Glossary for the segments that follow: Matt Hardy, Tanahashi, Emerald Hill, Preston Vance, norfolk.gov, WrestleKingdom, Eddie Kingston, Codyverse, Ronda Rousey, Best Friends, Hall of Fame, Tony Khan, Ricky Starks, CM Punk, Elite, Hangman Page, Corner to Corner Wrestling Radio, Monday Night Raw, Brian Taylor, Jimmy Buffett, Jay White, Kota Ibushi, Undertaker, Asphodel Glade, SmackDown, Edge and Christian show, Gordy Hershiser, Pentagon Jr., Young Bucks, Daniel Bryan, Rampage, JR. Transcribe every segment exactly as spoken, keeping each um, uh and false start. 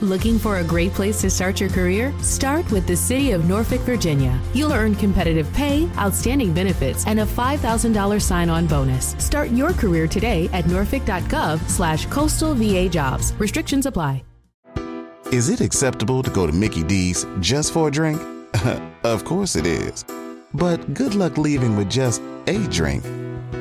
Looking for a great place to start your career? Start with the City of Norfolk, Virginia. You'll earn competitive pay, outstanding benefits, and a five thousand dollars sign-on bonus. Start your career today at norfolk.gov slash coastal VA jobs. Restrictions apply. Is it acceptable to go to Mickey D's just for a drink? Of course it is. But good luck leaving with just a drink.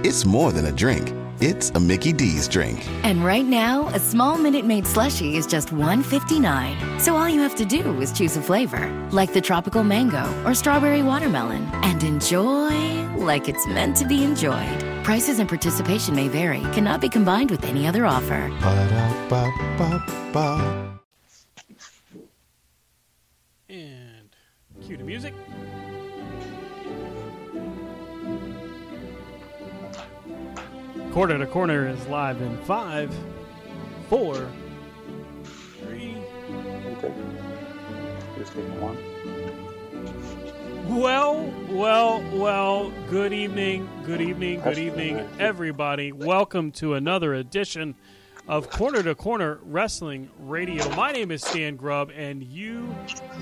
It's more than a drink. It's a Mickey D's drink. And right now, a small Minute Maid slushie is just one dollar fifty-nine. So all you have to do is choose a flavor, like the tropical mango or strawberry watermelon, and enjoy like it's meant to be enjoyed. Prices and participation may vary. Cannot be combined with any other offer. Ba-da-ba-ba-ba. And cue the music. Corner to Corner is live in five, four, three. Okay. Just take one. Well, well, well. Good evening, good evening, good evening, everybody. Welcome to another edition of Corner to Corner Wrestling Radio. My name is Stan Grubb, and you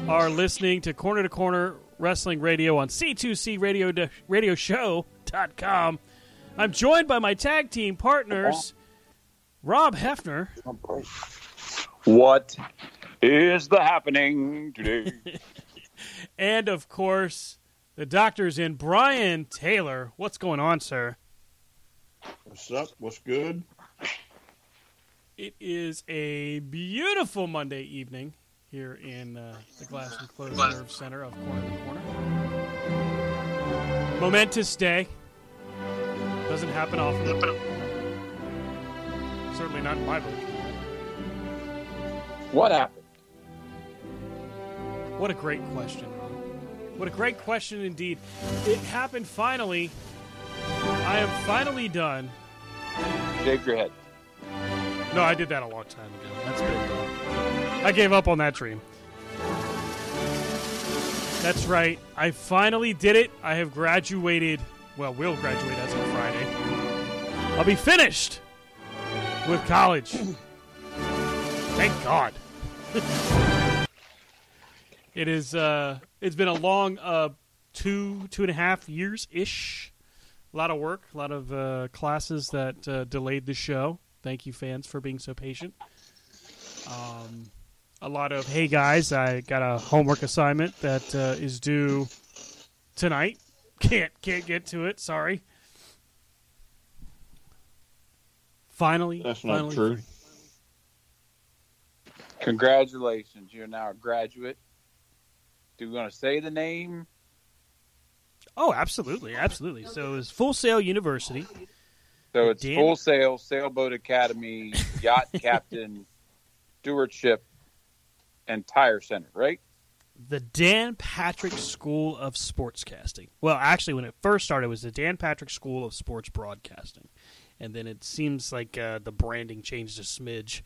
are listening to Corner to Corner Wrestling Radio on C two C radio show dot com. I'm joined by my tag team partners, Rob Hefner. What is the happening today? And, of course, the doctors in Brian Taylor. What's going on, sir? What's up? What's good? It is a beautiful Monday evening here in uh, the Glass and Closed Nerve Center of Corner to Corner. Momentous day. Doesn't happen often. Certainly not in my book. What happened? What a great question. What a great question indeed. It happened finally. I am finally done. Shave your head. No, I did that a long time ago. That's big dog. I gave up on that dream. That's right. I finally did it. I have graduated. Well, we'll graduate as of Friday. I'll be finished with college. Thank God. It is. Uh, it's been a long uh, two, two and a half years-ish. A lot of work, a lot of uh, classes that uh, delayed the show. Thank you, fans, for being so patient. Um, a lot of, hey, guys, I got a homework assignment that uh, is due tonight. Can't can't get to it. Sorry. Finally, that's finally, not true. Finally. Congratulations, you're now a graduate. Do you want to say the name? Oh, absolutely, absolutely. So it's Full Sail University. So it's Damn. Full Sail Sailboat Academy, Yacht Captain, Stewardship, and Tire Center, right? The Dan Patrick School of Sportscasting. Well, actually, when it first started, it was the Dan Patrick School of Sports Broadcasting. And then it seems like uh, the branding changed a smidge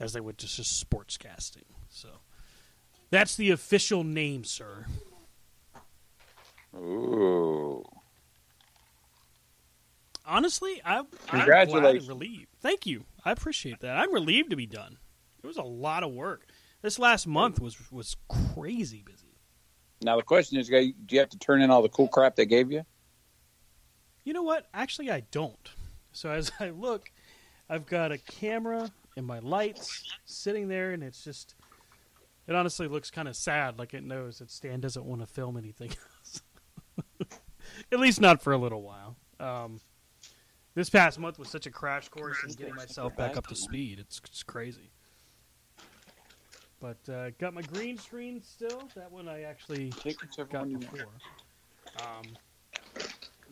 as they went to just sportscasting. So that's the official name, sir. Ooh. Honestly, I, Congratulations. I'm glad and relieved. Thank you. I appreciate that. I'm relieved to be done. It was a lot of work. This last month was was crazy busy. Now, the question is, do you have to turn in all the cool crap they gave you? You know what? Actually, I don't. So as I look, I've got a camera and my lights sitting there, and it's just, it honestly looks kind of sad, like it knows that Stan doesn't want to film anything else. At least not for a little while. Um, this past month was such a crash course in getting myself back up to speed. It's, it's crazy. But uh, got my green screen still. That one I actually got before. Um,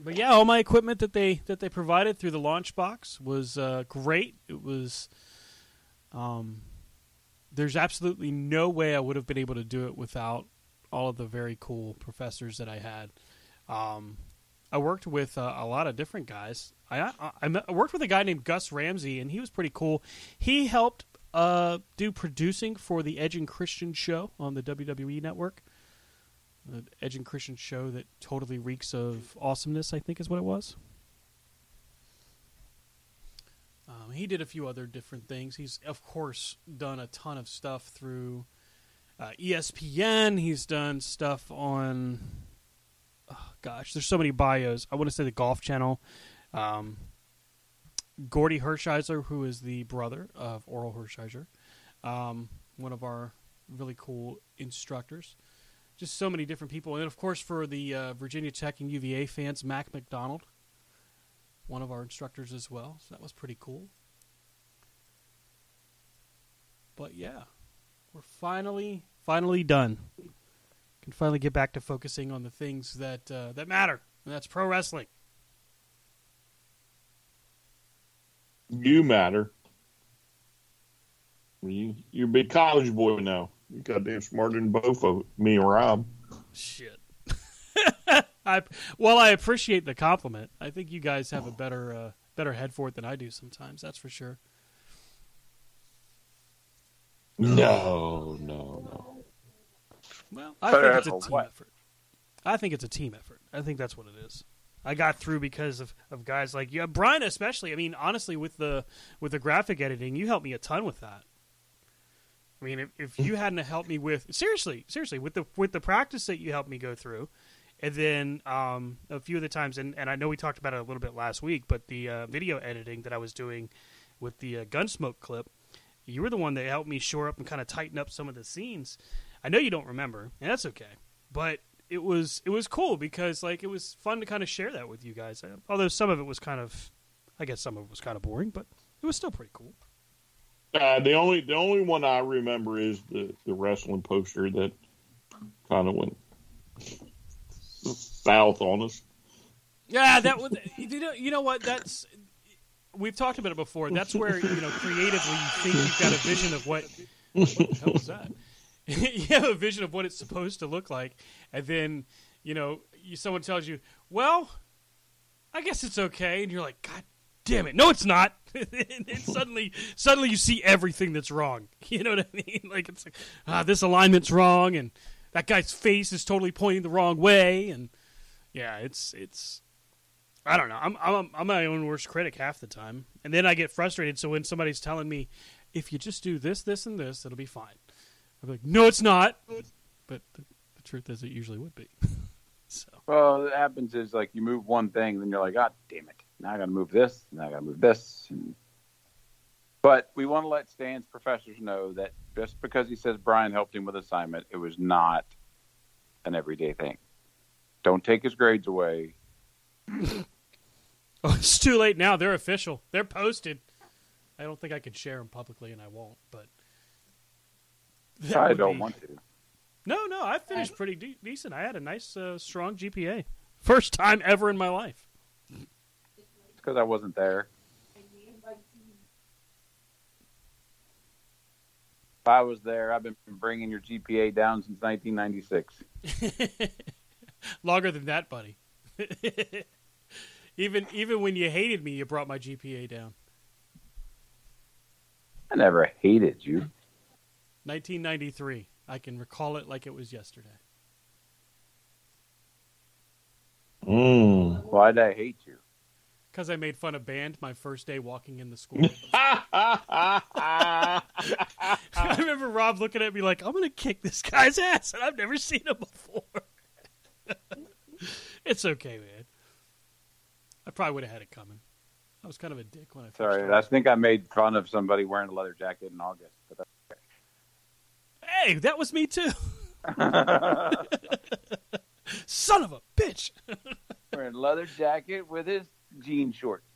but yeah, all my equipment that they that they provided through the launch box was uh, great. It was Um, there's absolutely no way I would have been able to do it without all of the very cool professors that I had. Um, I worked with uh, a lot of different guys. I, I, I, met, I worked with a guy named Gus Ramsey, and he was pretty cool. He helped uh, do producing for the Edge and Christian show on the W W E Network. The Edge and Christian show that totally reeks of awesomeness, I think is what it was. Um, he did a few other different things. He's, of course, done a ton of stuff through uh, E S P N. He's done stuff on, oh, gosh, there's so many bios. I want to say the Golf Channel. Um, Gordy Hershiser, who is the brother of Oral Hershiser, um, one of our really cool instructors. Just so many different people. And then, of course, for the uh, Virginia Tech and U V A fans, Mac McDonald, one of our instructors as well. So that was pretty cool. But yeah, we're finally, finally done. Can finally get back to focusing on the things that uh, that matter, and that's pro wrestling. You matter. You, you're a big college boy now. You goddamn smarter than both of me and Rob. Shit. I well, I appreciate the compliment. I think you guys have a better uh, better head for it than I do sometimes. That's for sure. No, no, no. Well, I better think it's a team what? effort. I think it's a team effort. I think that's what it is. I got through because of, of guys like you, yeah, Brian, especially. I mean, honestly, with the with the graphic editing, you helped me a ton with that. I mean, if, if you hadn't helped me with seriously, seriously with the with the practice that you helped me go through, and then um, a few of the times, and, and I know we talked about it a little bit last week, but the uh, video editing that I was doing with the uh, Gunsmoke clip, you were the one that helped me shore up and kind of tighten up some of the scenes. I know you don't remember, and that's okay, but it was it was cool because like it was fun to kind of share that with you guys. Although some of it was kind of, I guess some of it was kind of boring, but it was still pretty cool. Uh, the only the only one I remember is the, the wrestling poster that kind of went south on us. Yeah, that was, you know, you know what? That's we've talked about it before. That's where you know creatively you think you've got a vision of what. What the hell was that? You have a vision of what it's supposed to look like, and then you know you, someone tells you, "Well, I guess it's okay," and you're like, "God damn it! No, it's not." And suddenly, suddenly you see everything that's wrong. You know what I mean? Like it's like, ah, this alignment's wrong, and that guy's face is totally pointing the wrong way. And yeah, it's it's. I don't know. I'm I'm I'm my own worst critic half the time, and then I get frustrated. So when somebody's telling me, if you just do this, this, and this, it'll be fine. I'm like, no, it's not. But the, the truth is, it usually would be. So. Well, what happens is like you move one thing, then you're like, God damn it. Now I got to move this. Now I got to move this. And, but we want to let Stan's professors know that just because he says Brian helped him with assignment, it was not an everyday thing. Don't take his grades away. Oh, it's too late now. They're official. They're posted. I don't think I could share them publicly, and I won't. But I don't be... want to. No, no. I finished pretty de- decent. I had a nice, uh, strong G P A. First time ever in my life. Because I wasn't there. If I was there, I've been bringing your G P A down since nineteen ninety-six. Longer than that, buddy. even even when you hated me, you brought my G P A down. I never hated you. nineteen ninety-three. I can recall it like it was yesterday. Mm. Why'd I hate you? Because I made fun of band my first day walking in the school. I remember Rob looking at me like, I'm going to kick this guy's ass, and I've never seen him before. It's okay, man. I probably would have had it coming. I was kind of a dick when I first Sorry, started. I think I made fun of somebody wearing a leather jacket in August. But that's okay. Hey, that was me too. Son of a bitch. Wearing a leather jacket with his jean shorts.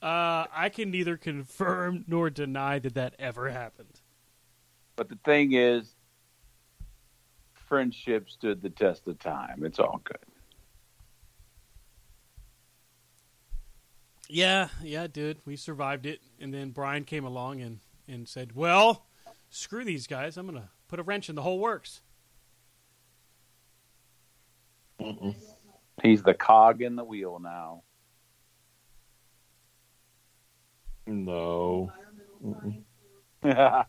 Uh, I can neither confirm nor deny that that ever happened. But the thing is, friendship stood the test of time. It's all good. Yeah, yeah, dude. We survived it, and then Brian came along and, and said, well, screw these guys. I'm going to put a wrench in the whole works. Mm-mm. He's the cog in the wheel now. No. So,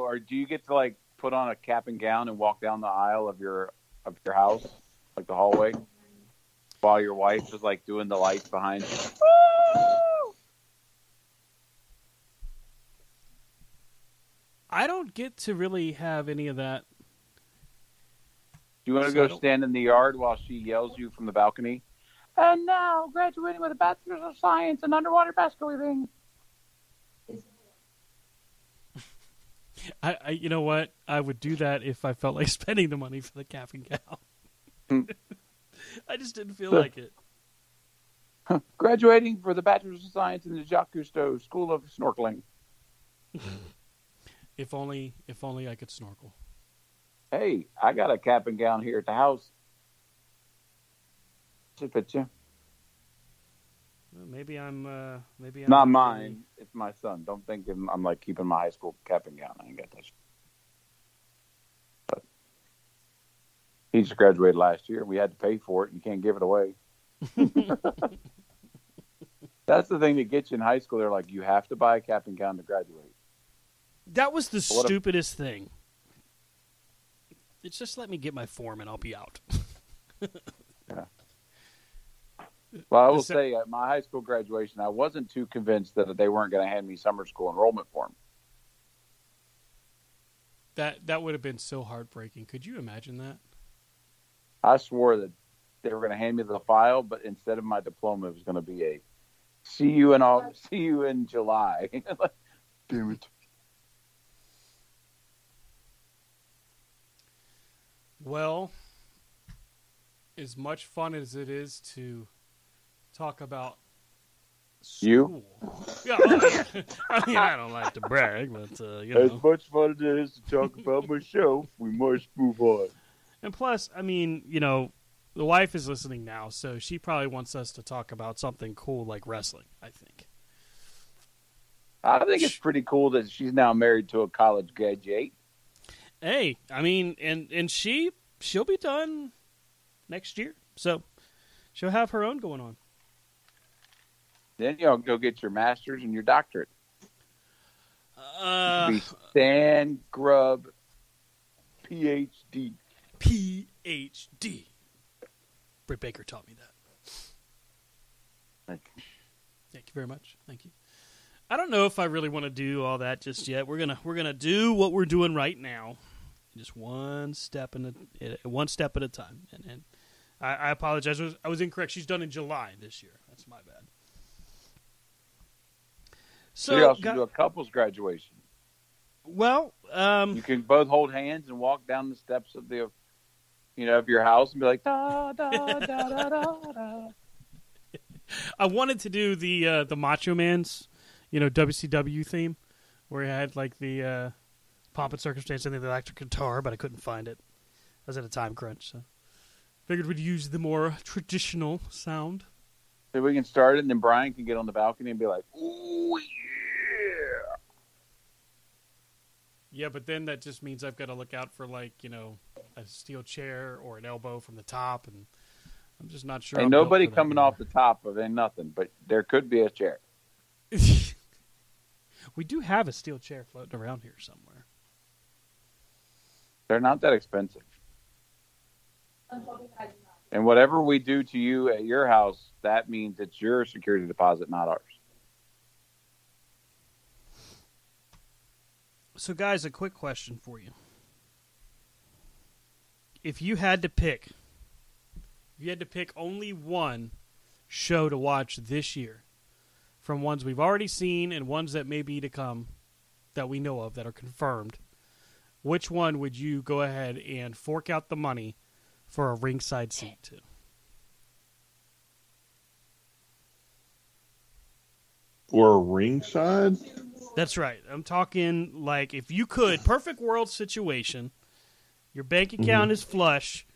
or do you get to like put on a cap and gown and walk down the aisle of your of your house, like the hallway, while your wife is like doing the lights behind you? I don't get to really have any of that. Do you want to go stand in the yard while she yells you from the balcony? And now, graduating with a bachelor's of science in underwater basket weaving. I, I, you know what? I would do that if I felt like spending the money for the cap and gown. I just didn't feel like it. Graduating for the bachelor's of science in the Jacques Cousteau School of Snorkeling. If only, if only I could snorkel. Hey, I got a cap and gown here at the house. Just a picture. Well, maybe I'm. Uh, maybe I'm not really... mine. It's my son. Don't think I'm, I'm like keeping my high school cap and gown. I ain't got that shit. But he just graduated last year. We had to pay for it, and you can't give it away. That's the thing that gets you in high school. They're like, you have to buy a cap and gown to graduate. That was the what stupidest a... thing. It's just let me get my form and I'll be out. Yeah. Well, I will se- say at my high school graduation, I wasn't too convinced that they weren't going to hand me summer school enrollment form. That that would have been so heartbreaking. Could you imagine that? I swore that they were going to hand me the file, but instead of my diploma, it was going to be a see you in all, see you in July. Damn it. Well, as much fun as it is to talk about school. You? Yeah, I mean, I don't like to brag, but, uh, you know. As much fun as it is to talk about my show, we must move on. And plus, I mean, you know, the wife is listening now, so she probably wants us to talk about something cool like wrestling, I think. I think it's pretty cool that she's now married to a college graduate. Hey, I mean, and, and she, she'll be done next year. So she'll have her own going on. Then y'all go get your master's and your doctorate. Uh, be Stan Grubb, P H D. P H D. Britt Baker taught me that. Thank you. Thank you very much. Thank you. I don't know if I really want to do all that just yet. We're gonna we're gonna do what we're doing right now, just one step in a, one step at a time. And, and I, I apologize. I was, I was incorrect. She's done in July this year. That's my bad. So we also got, do a couple's graduation. Well, um, you can both hold hands and walk down the steps of the, you know, of your house and be like da da da da da da. I wanted to do the uh, the Macho Man's. You know, W C W theme, where he had like the uh, pomp and circumstance and the electric guitar, but I couldn't find it. I was at a time crunch, so figured we'd use the more traditional sound. So we can start it, and then Brian can get on the balcony and be like, "Ooh, yeah!" Yeah, but then that just means I've got to look out for like you know a steel chair or an elbow from the top, and I'm just not sure. Ain't nobody coming anymore. Off the top of ain't nothing, but there could be a chair. We do have a steel chair floating around here somewhere. They're not that expensive. And whatever we do to you at your house, that means it's your security deposit, not ours. So, guys, a quick question for you. If you had to pick, if you had to pick only one show to watch this year, from ones we've already seen and ones that may be to come that we know of that are confirmed, which one would you go ahead and fork out the money for a ringside seat to? For a ringside? That's right. I'm talking like if you could, perfect world situation, your bank account mm-hmm. is flush,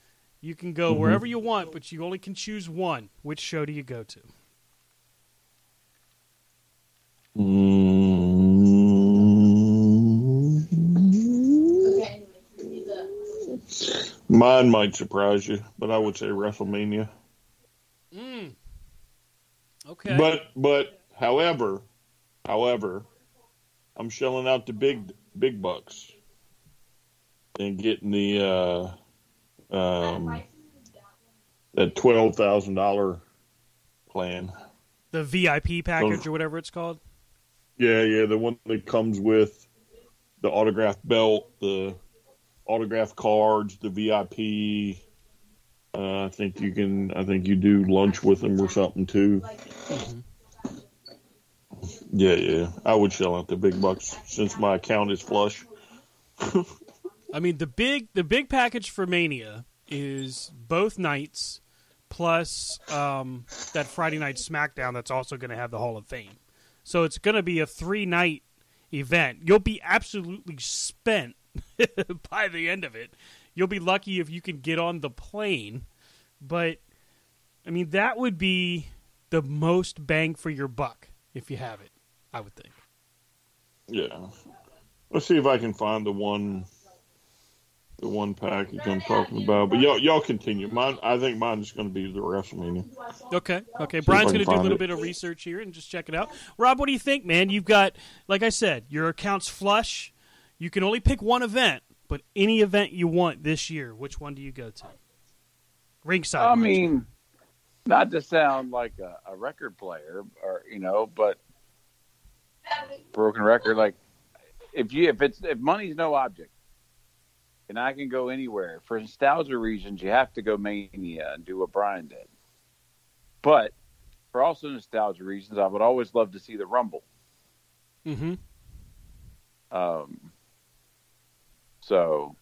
you can go mm-hmm. wherever you want, but you only can choose one. Which show do you go to? Mm. Mine might surprise you, but I would say WrestleMania. Mm. Okay. But but however, however, I'm shelling out the big big bucks and getting the uh, um that twelve thousand dollar plan. The V I P package so, or whatever it's called. Yeah, yeah, the one that comes with the autographed belt, the autographed cards, the V I P. Uh, I think you can. I think you do lunch with them or something too. Mm-hmm. Yeah, yeah. I would shell out the big bucks since my account is flush. I mean, the big the big package for Mania is both nights, plus um, that Friday night SmackDown that's also going to have the Hall of Fame. So it's going to be a three night event. You'll be absolutely spent by the end of it. You'll be lucky if you can get on the plane. But, I mean, that would be the most bang for your buck if you have it, I would think. Yeah. Let's see if I can find the one the one package I'm talking about. But y'all, y'all continue. Mine, I think mine's going to be the WrestleMania. Okay. Okay. See Brian's going to do a little it. bit of research here and just check it out. Rob, what do you think, man? You've got, like I said, your account's flush. You can only pick one event. But any event you want this year, which one do you go to? Ringside. I mean, not to sound like a, a record player, or you know, but broken record. Like if you if it's if money's no object, and I can go anywhere for nostalgia reasons, you have to go Mania and do what Brian did. But for also nostalgia reasons, I would always love to see the Rumble. Mm-hmm. Um. So,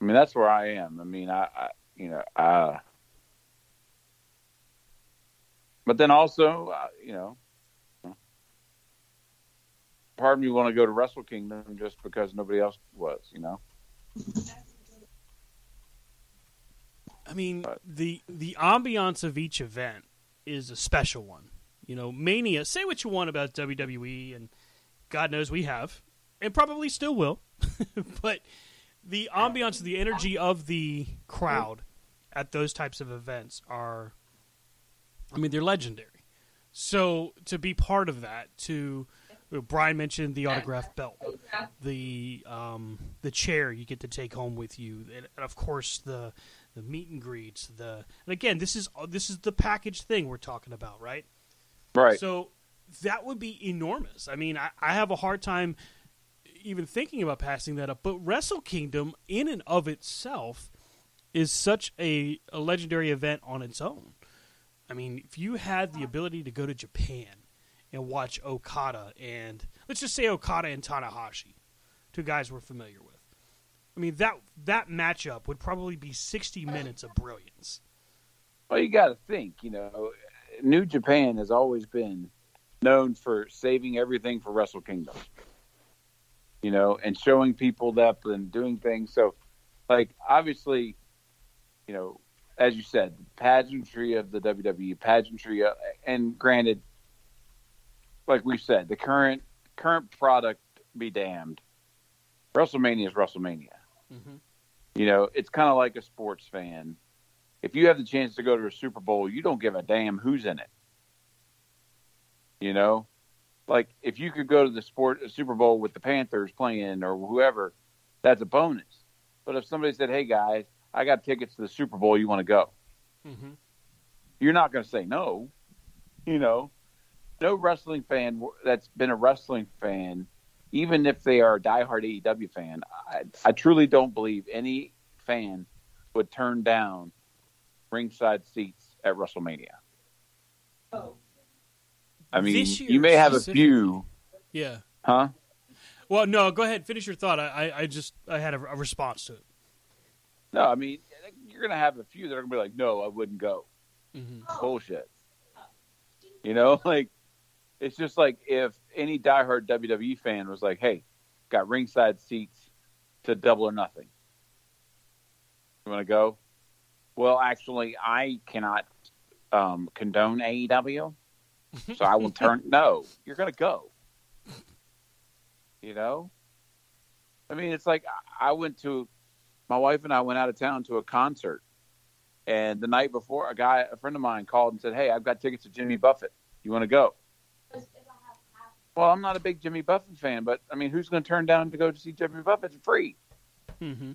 I mean, that's where I am. I mean, I, I you know, I, but then also, uh, you know, part of me want to go to WrestleKingdom just because nobody else was, you know? I mean, but. the, the ambiance of each event is a special one. You know, Mania, say what you want about W W E, and God knows we have, and probably still will. But the ambiance, the energy of the crowd at those types of events are, I mean, they're legendary. So to be part of that, to Brian mentioned the autographed belt, the um, the chair you get to take home with you, and of course the the meet and greets. The and again, this is this is the package thing we're talking about, right? Right. So that would be enormous. I mean, I, I have a hard time even thinking about passing that up, but Wrestle Kingdom in and of itself is such a, a legendary event on its own. I mean, if you had the ability to go to Japan and watch Okada and let's just say Okada and Tanahashi, two guys we're familiar with. I mean, that, that matchup would probably be sixty minutes of brilliance. Well, you got to think, you know, New Japan has always been known for saving everything for Wrestle Kingdom. You know, and showing people up and doing things. So, like, obviously, you know, as you said, the pageantry of the W W E, pageantry, of, and granted, like we said, the current current product be damned. WrestleMania is WrestleMania. Mm-hmm. You know, it's kind of like a sports fan. If you have the chance to go to a Super Bowl, you don't give a damn who's in it. You know? Like, if you could go to the sport Super Bowl with the Panthers playing or whoever, that's a bonus. But if somebody said, hey, guys, I got tickets to the Super Bowl, you want to go? Mm-hmm. You're not going to say no. You know, no wrestling fan that's been a wrestling fan, even if they are a diehard A E W fan, I, I truly don't believe any fan would turn down ringside seats at WrestleMania. Oh. I mean, you may have a few. Yeah. Huh? Well, no, go ahead. Finish your thought. I, I, I just I had a, a response to it. No, I mean, you're going to have a few that are going to be like, no, I wouldn't go. Mm-hmm. Bullshit. You know, like, it's just like if any diehard W W E fan was like, hey, got ringside seats to Double or Nothing. You want to go? Well, actually, I cannot um, condone A E W. So I will turn. No, you're going to go. You know? I mean, it's like I went to my wife and I went out of town to a concert. And the night before, a guy, a friend of mine called and said, hey, I've got tickets to Jimmy Buffett. You want to go? Well, I'm not a big Jimmy Buffett fan, but, I mean, who's going to turn down to go to see Jimmy Buffett for free? Mm-hmm.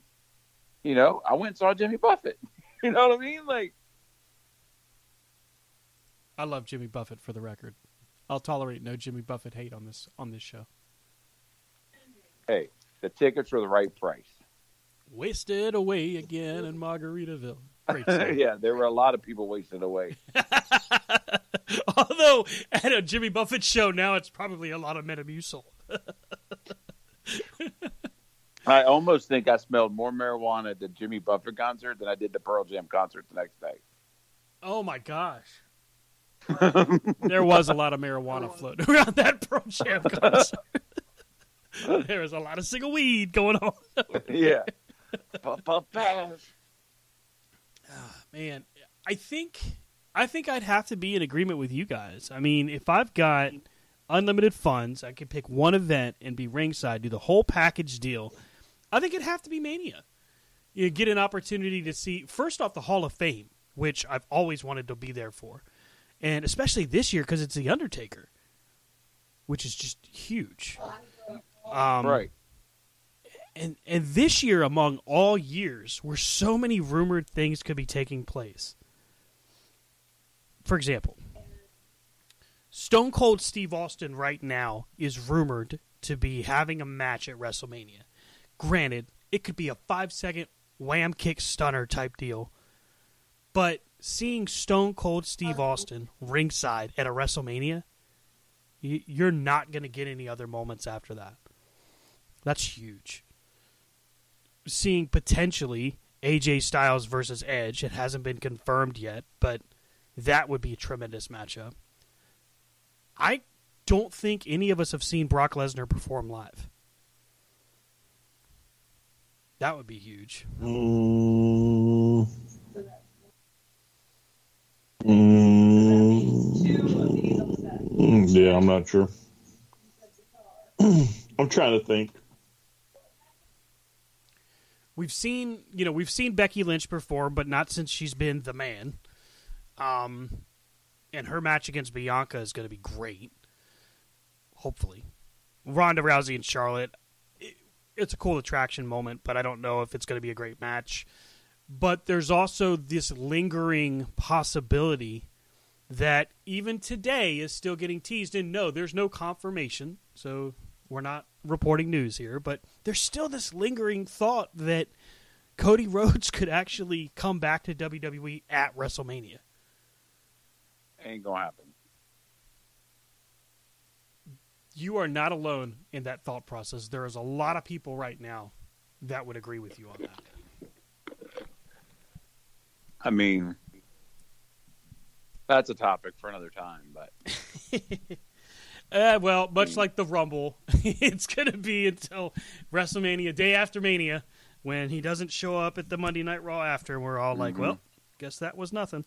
You know, I went and saw Jimmy Buffett. You know what I mean? Like, I love Jimmy Buffett, for the record. I'll tolerate no Jimmy Buffett hate on this on this show. Hey, the tickets were the right price. Wasted away again in Margaritaville. Yeah, there were a lot of people wasted away. Although, at a Jimmy Buffett show now, it's probably a lot of Metamucil. I almost think I smelled more marijuana at the Jimmy Buffett concert than I did the Pearl Jam concert the next day. Oh, my gosh. There was a lot of marijuana floating around that Pearl Jam concert. There was a lot of single weed going on. Yeah. Oh, man, I think I think I'd have to be in agreement with you guys. I mean, if I've got unlimited funds, I could pick one event and be ringside, do the whole package deal. I think it'd have to be Mania. You get an opportunity to see, first off, the Hall of Fame, which I've always wanted to be there for, and especially this year because it's The Undertaker, which is just huge. Um, right. And and this year, among all years, where so many rumored things could be taking place. For example, Stone Cold Steve Austin right now is rumored to be having a match at WrestleMania. Granted, it could be a five-second wham kick stunner type deal. But seeing Stone Cold Steve Austin ringside at a WrestleMania, you're not going to get any other moments after that. That's huge. Seeing potentially A J Styles versus Edge. It hasn't been confirmed yet, but that would be a tremendous matchup. I don't think any of us have seen Brock Lesnar perform live. That would be huge. Mm. Mm. Yeah, I'm not sure. I'm trying to think. We've seen, you know, we've seen Becky Lynch perform, but not since she's been the man. Um, and her match against Bianca is going to be great. Hopefully. Ronda Rousey and Charlotte, it, it's a cool attraction moment, but I don't know if it's going to be a great match. But there's also this lingering possibility that even today is still getting teased. And no, there's no confirmation, so we're not reporting news here, but there's still this lingering thought that Cody Rhodes could actually come back to W W E at WrestleMania. Ain't gonna happen. You are not alone in that thought process. There is a lot of people right now that would agree with you on that. I mean, that's a topic for another time, but... Uh, well, much like the Rumble, it's going to be until WrestleMania, day after Mania, when he doesn't show up at the Monday Night Raw after, and we're all mm-hmm. like, well, guess that was nothing.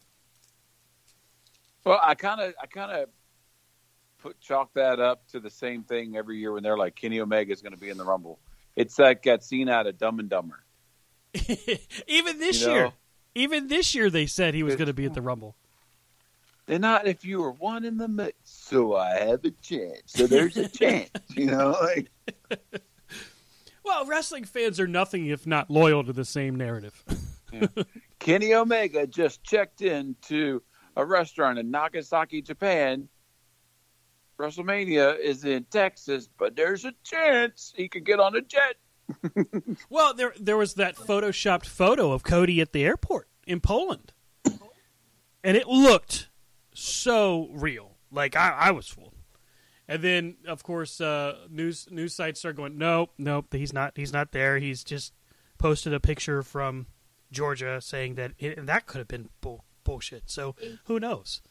Well, I kind of I kind of put chalk that up to the same thing every year when they're like, Kenny Omega is going to be in the Rumble. It's like that scene out of Dumb and Dumber. Even this you year. Know? Even this year they said he was going to be at the Rumble. They're not if you were one in the mix, so I have a chance. So there's a chance, you know. Like, well, wrestling fans are nothing if not loyal to the same narrative. Yeah. Kenny Omega just checked into a restaurant in Nagasaki, Japan. WrestleMania is in Texas, but there's a chance he could get on a jet. Well, there there was that photoshopped photo of Cody at the airport in Poland, and it looked so real. Like, I, I was fooled. And then, of course, uh, news news sites start going, nope, nope, he's not he's not there. He's just posted a picture from Georgia saying that it, that could have been bull, bullshit. So who knows?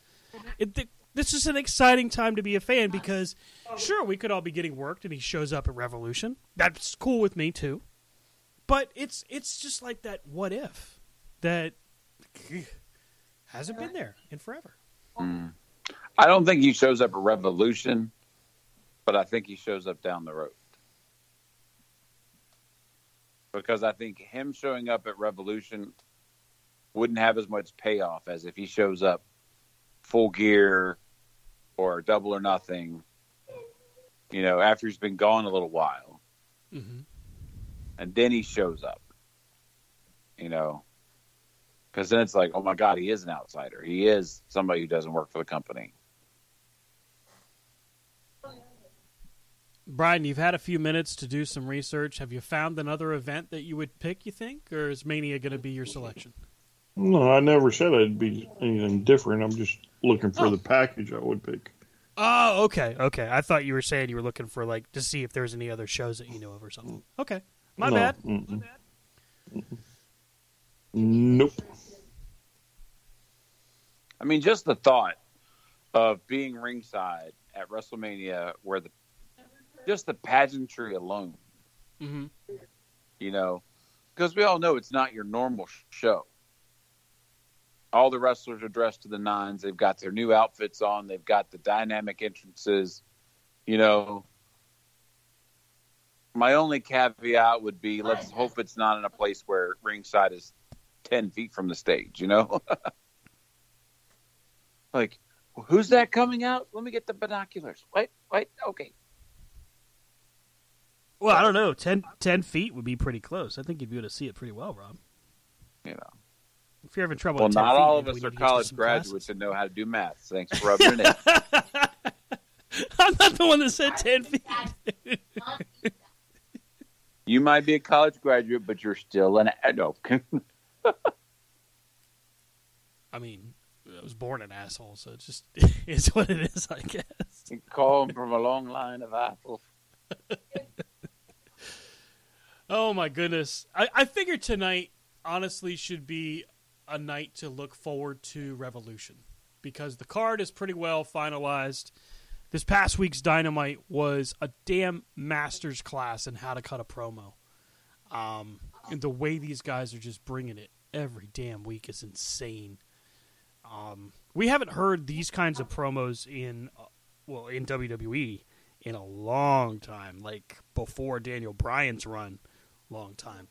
It, th- this is an exciting time to be a fan because, sure, we could all be getting worked and he shows up at Revolution. That's cool with me, too. But it's, it's just like that what if that hasn't been there in forever. Mm. I don't think he shows up at Revolution, but I think he shows up down the road. because I think him showing up at Revolution wouldn't have as much payoff as if he shows up Full Gear or Double or Nothing, you know, after he's been gone a little while. Mm-hmm. And then he shows up, you know, because then it's like, oh my God, he is an outsider. He is somebody who doesn't work for the company. Brian, you've had a few minutes to do some research. Have you found another event that you would pick, you think, or is Mania going to be your selection? No, I never said it'd be anything different. I'm just looking for oh. the package I would pick. Oh, okay, okay. I thought you were saying you were looking for, like, to see if there's any other shows that you know of or something. Okay. My no, bad. Mm-mm. My bad. Mm-mm. Nope. I mean, just the thought of being ringside at WrestleMania where the just the pageantry alone, mm-hmm. you know, because we all know it's not your normal show. All the wrestlers are dressed to the nines. They've got their new outfits on. They've got the dynamic entrances. You know, my only caveat would be let's hope it's not in a place where ringside is ten feet from the stage, you know? Like, who's that coming out? Let me get the binoculars. Wait, wait, okay. Well, I don't know. Ten, ten feet would be pretty close. I think you'd be able to see it pretty well, Rob. You know. If you're having trouble well, not feet, all of us are college graduates and know how to do math. Thanks for rubbing it in. I'm not the one that said ten feet. You might be a college graduate, but you're still an adult. I mean, I was born an asshole, so it's just it's what it is, I guess. You call them from a long line of apples. Oh, my goodness. I, I figure tonight, honestly, should be a night to look forward to Revolution because the card is pretty well finalized. This past week's Dynamite was a damn master's class in how to cut a promo. Um, and the way these guys are just bringing it every damn week is insane. Um, we haven't heard these kinds of promos in, uh, well, in W W E in a long time, like before Daniel Bryan's run, long time.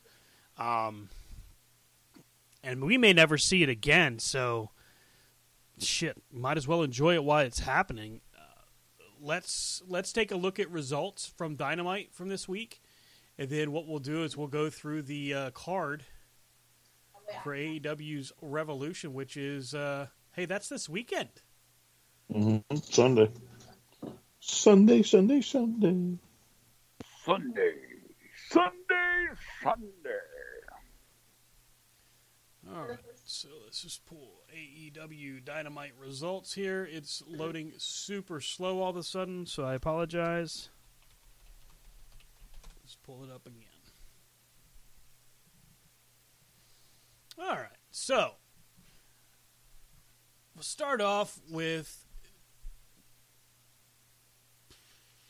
Um, And we may never see it again, so shit, might as well enjoy it while it's happening. Uh, let's let's take a look at results from Dynamite from this week, and then what we'll do is we'll go through the uh, card for A E W's Revolution, which is, uh, hey, that's this weekend. Mm-hmm. Sunday. Sunday, Sunday, Sunday. Sunday, Sunday, Sunday. All right, so let's just pull A E W Dynamite results here. It's loading super slow all of a sudden, so I apologize. Let's pull it up again. All right, so we'll start off with...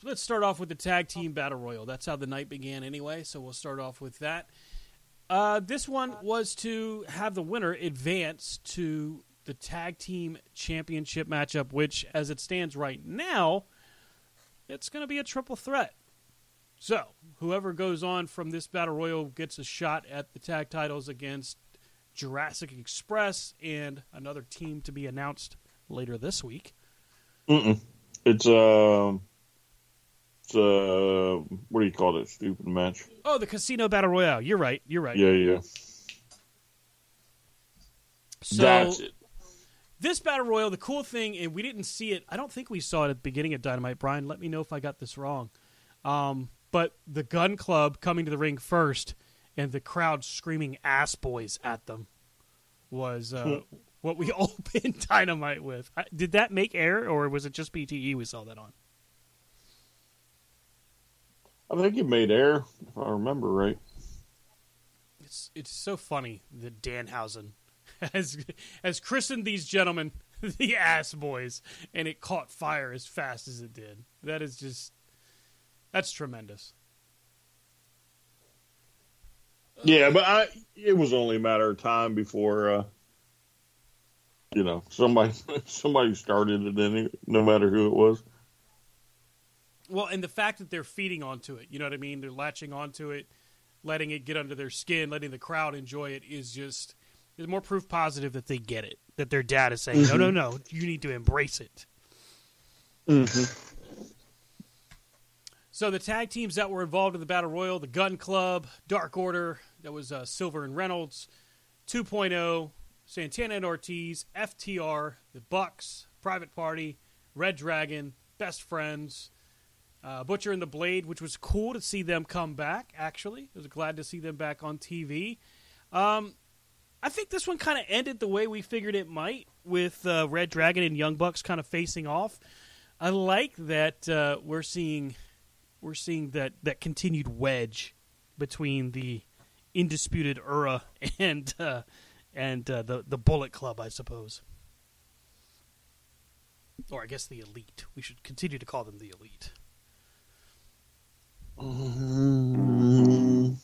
Let's start off with the Tag Team Battle Royal. That's how the night began anyway, so we'll start off with that. Uh, this one was to have the winner advance to the Tag Team Championship matchup, which, as it stands right now, it's going to be a triple threat. So, whoever goes on from this Battle Royal gets a shot at the tag titles against Jurassic Express and another team to be announced later this week. Mm-mm. It's, uh... Uh, what do you call that stupid match? Oh, the Casino Battle Royale. You're right. You're right. Yeah, yeah. So, that's it. This Battle Royale, the cool thing, and we didn't see it. I don't think we saw it at the beginning of Dynamite. Brian, let me know if I got this wrong. Um, but the Gun Club coming to the ring first and the crowd screaming ass boys at them was uh, what we opened Dynamite with. Did that make air, or was it just B T E we saw that on? I think it made air, if I remember right. It's it's so funny that Danhausen has, has christened these gentlemen the ass boys, and it caught fire as fast as it did. That is just, that's tremendous. Yeah, but I, it was only a matter of time before, uh, you know, somebody somebody started it, any, no matter who it was. Well, and the fact that they're feeding onto it, you know what I mean? They're latching onto it. letting it get under their skin, letting the crowd enjoy it is just is more proof positive that they get it, that their dad is saying, mm-hmm. no, no, no, you need to embrace it. Mm-hmm. So the tag teams that were involved in the Battle Royal, the Gun Club, Dark Order, that was uh, Silver and Reynolds, two point oh, Santana and Ortiz, F T R, the Bucks, Private Party, Red Dragon, Best Friends, Uh, Butcher and the Blade, which was cool to see them come back, actually. I was glad to see them back on T V. Um, I think this one kind of ended the way we figured it might, with uh, Red Dragon and Young Bucks kind of facing off. I like that uh, we're seeing we're seeing that, that continued wedge between the Undisputed Era and uh, and uh, the, the Bullet Club, I suppose. Or I guess the Elite. We should continue to call them the Elite. Um,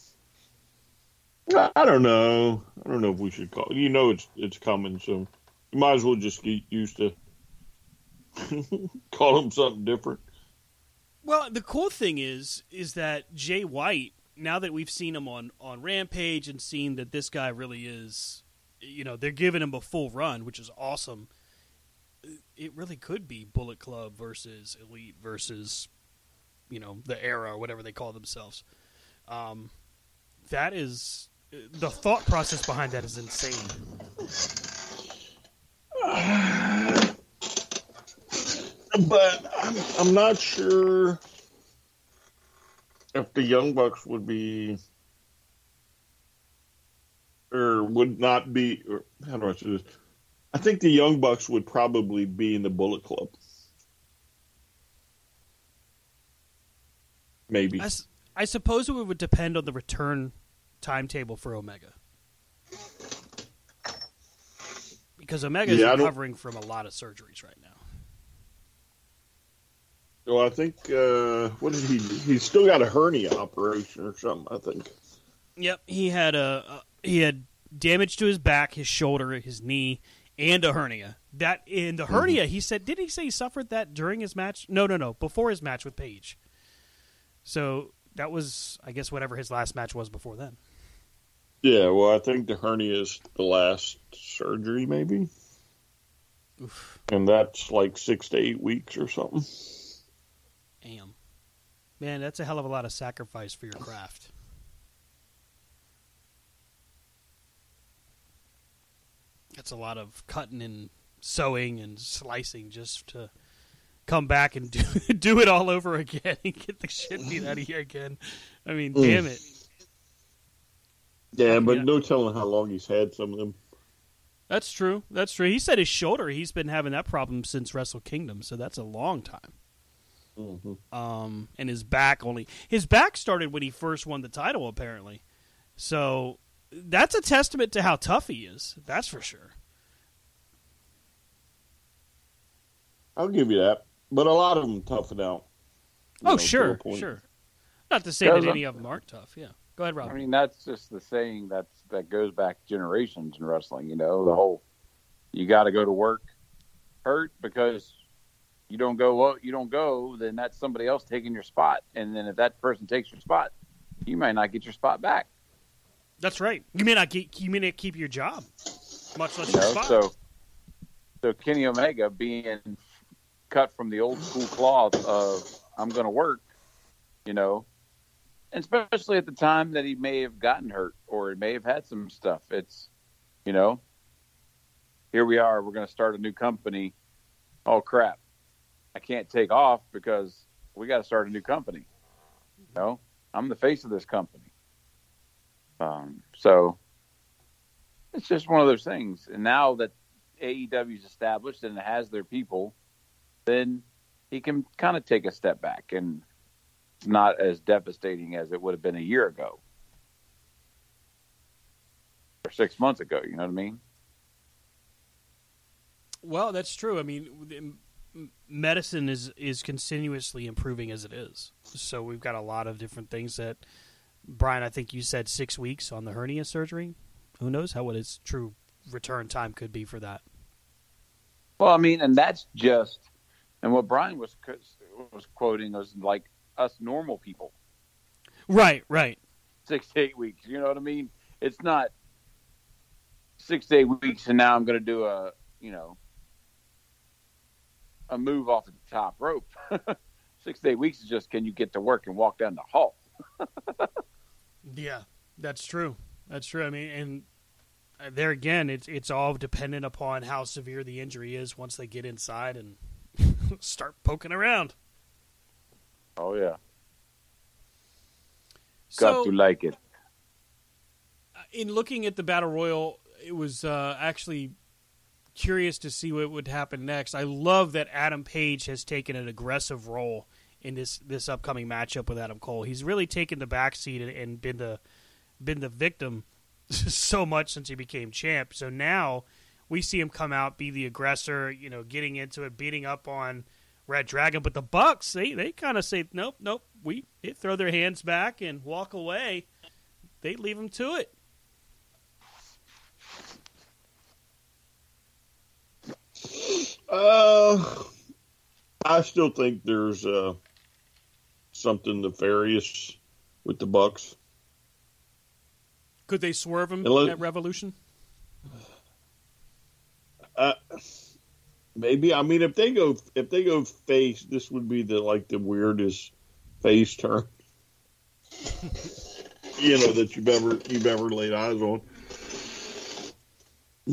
I don't know. I don't know if we should call. You know, it's it's coming, so you might as well just get used to call them something different. Well, the cool thing is, is that Jay White. Now that we've seen him on, on Rampage and seen that this guy really is, you know, they're giving him a full run, which is awesome. It really could be Bullet Club versus Elite versus, you know, the Era or whatever they call themselves. Um, that is, the thought process behind that is insane. Uh, but I'm, I'm not sure if the Young Bucks would be, or would not be, or how do I say this? I think the Young Bucks would probably be in the Bullet Club. Maybe. I, I suppose it would depend on the return timetable for Omega. Because Omega is yeah, recovering from a lot of surgeries right now. Well, I think, uh, what did he do? He's still got a hernia operation or something, I think. Yep, he had a, a he had damage to his back, his shoulder, his knee, and a hernia. That in the hernia, mm-hmm. he said, did he say he suffered that during his match? No, no, no, before his match with Paige. So that was, I guess, whatever his last match was before then. Yeah, well, I think the hernia is the last surgery, maybe. Oof. And that's like six to eight weeks or something. Damn. Man, that's a hell of a lot of sacrifice for your craft. That's a lot of cutting and sewing and slicing just to come back and do, do it all over again and get the shit beat out of you again. I mean, mm. damn it. Yeah, but yeah. no telling how long he's had some of them. That's true. That's true. He said his shoulder, he's been having that problem since WrestleKingdom, so that's a long time. Mm-hmm. Um, and his back only. His back started when he first won the title, apparently. So that's a testament to how tough he is. That's for sure. I'll give you that. But a lot of them toughen out. Oh, know, sure, sure. Not to say that any of them aren't tough, yeah. Go ahead, Rob. I mean, that's just the saying that's, that goes back generations in wrestling, you know, the whole you got to go to work hurt because you don't go, well, you don't go, then that's somebody else taking your spot. And then if that person takes your spot, you may not get your spot back. That's right. You may not, get, you may not keep your job, much less you your know, spot. So, so Kenny Omega being cut from the old school cloth of I'm going to work, you know, and especially at the time that he may have gotten hurt or he may have had some stuff. It's, you know, here we are. We're going to start a new company. Oh, crap. I can't take off because we got to start a new company. You know, I'm the face of this company. Um, so it's just one of those things. And now that A E W's established and it has their people, then he can kind of take a step back, and it's not as devastating as it would have been a year ago or six months ago. You know what I mean? Well, that's true. I mean, medicine is, is continuously improving as it is. So we've got a lot of different things that, Brian, I think you said six weeks on the hernia surgery. Who knows how what his true return time could be for that? Well, I mean, and that's just... And what Brian was was quoting was like us normal people. Right, right. six to eight weeks. You know what I mean? It's not six to eight weeks and now I'm going to do a, you know, a move off the top rope. Six to eight weeks is just, can you get to work and walk down the hall? Yeah, that's true. That's true. I mean, and there again, it's it's all dependent upon how severe the injury is once they get inside and start poking around. Oh, yeah. Got so, to like it. In looking at the Battle Royal, it was uh, actually curious to see what would happen next. I love that Adam Page has taken an aggressive role in this, this upcoming matchup with Adam Cole. He's really taken the backseat and, and been the been the victim so much since he became champ. So now we see him come out, be the aggressor, you know, getting into it, beating up on Red Dragon. But the Bucks, they, they kind of say, nope, nope. We they throw their hands back and walk away. They leave him to it. Uh, I still think there's uh, something nefarious with the Bucks. Could they swerve him Unless, at Revolution? Uh, maybe. I mean, if they go, if they go face, this would be the like the weirdest face turn, you know, that you've ever you've ever laid eyes on.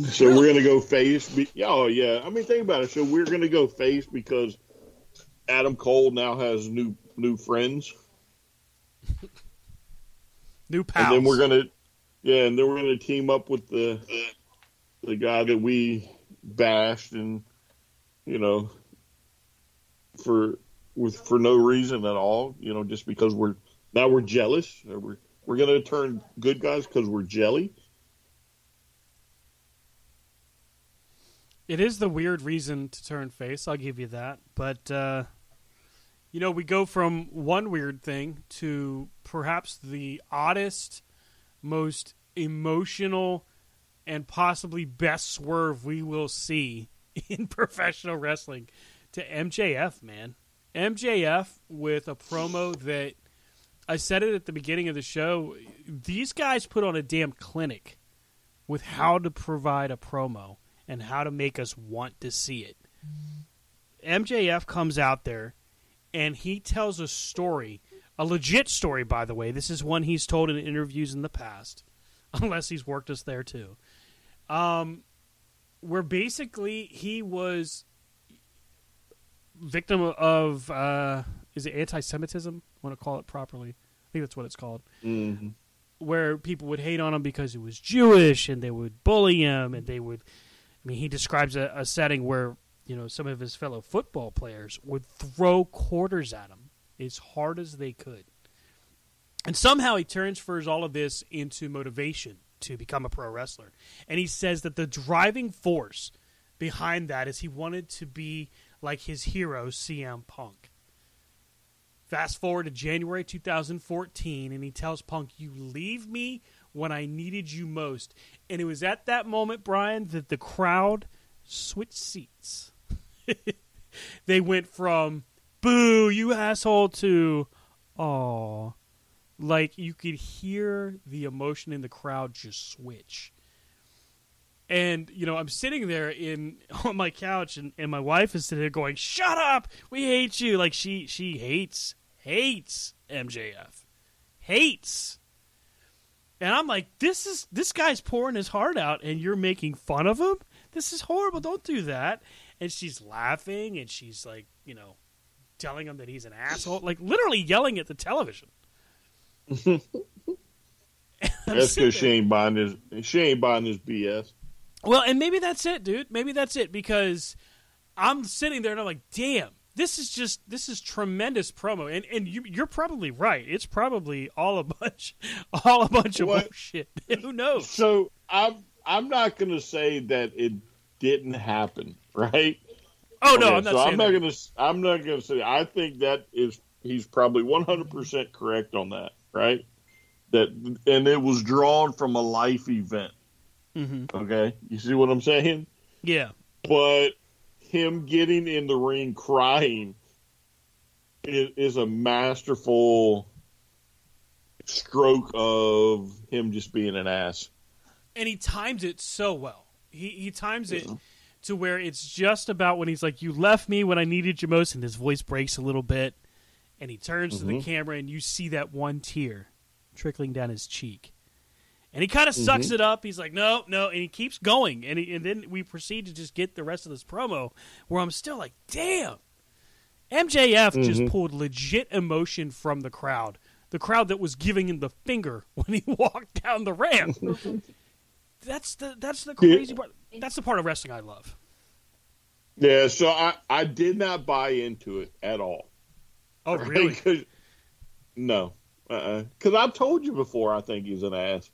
So we're gonna go face. Be- oh yeah, I mean, think about it. So we're gonna go face because Adam Cole now has new new friends, new pals, and then we're gonna. Yeah, and then we're going to team up with the the guy that we bashed and, you know, for with for no reason at all, you know, just because we're now we're jealous. Or we're we're going to turn good guys because we're jelly. It is the weird reason to turn face. I'll give you that. But, uh, you know, we go from one weird thing to perhaps the oddest, most emotional and possibly best swerve we will see in professional wrestling to M J F, man. M J F with a promo that I said it at the beginning of the show. These guys put on a damn clinic with how to provide a promo and how to make us want to see it. M J F comes out there and he tells a story. A legit story, by the way. This is one he's told in interviews in the past, unless he's worked us there too. Um, where basically he was victim of, uh, is it anti-Semitism? I want to call it properly. I think that's what it's called. Mm-hmm. Where people would hate on him because he was Jewish, and they would bully him, and they would, I mean, he describes a, a setting where, you know, some of his fellow football players would throw quarters at him as hard as they could. And somehow he transfers all of this into motivation to become a pro wrestler. And he says that the driving force behind that is he wanted to be like his hero, C M Punk. Fast forward to January two thousand fourteen, and he tells Punk, you leave me when I needed you most. And it was at that moment, Brian, that the crowd switched seats. They went from boo, you asshole, to aw. Like, you could hear the emotion in the crowd just switch. And, you know, I'm sitting there in on my couch, and, and my wife is sitting there going, shut up! We hate you! Like, she, she hates, hates M J F. Hates! And I'm like, this is this guy's pouring his heart out, and you're making fun of him? This is horrible. Don't do that. And she's laughing, and she's like, you know, telling him that he's an asshole, like literally yelling at the television. That's because she ain't buying this. She ain't buying this B S. Well, and maybe that's it, dude. Maybe that's it, because I'm sitting there and I'm like, damn, this is just this is tremendous promo. And and you, you're probably right. It's probably all a bunch, all a bunch of bullshit. Who knows? So I'm I'm not gonna say that it didn't happen, right? Oh no, okay, I'm not. So saying I'm not that. gonna. I'm not gonna say. I think that is. He's probably one hundred percent correct on that, right? That and it was drawn from a life event. Mm-hmm. Okay, you see what I'm saying? Yeah. But him getting in the ring crying is, is a masterful stroke of him just being an ass. And he times it so well. He he times yeah. it to where it's just about when he's like, you left me when I needed you most, and his voice breaks a little bit, and he turns mm-hmm. to the camera, and you see that one tear trickling down his cheek. And he kind of sucks mm-hmm. it up. He's like, no, no, and he keeps going. And he, and then we proceed to just get the rest of this promo where I'm still like, damn. M J F mm-hmm. just pulled legit emotion from the crowd. The crowd that was giving him the finger when he walked down the ramp. That's the that's the crazy yeah. part. That's the part of wrestling I love. Yeah, so I, I did not buy into it at all. Oh, right? Really? Cause, no. Because uh-uh. I've told you before I think he's an ass.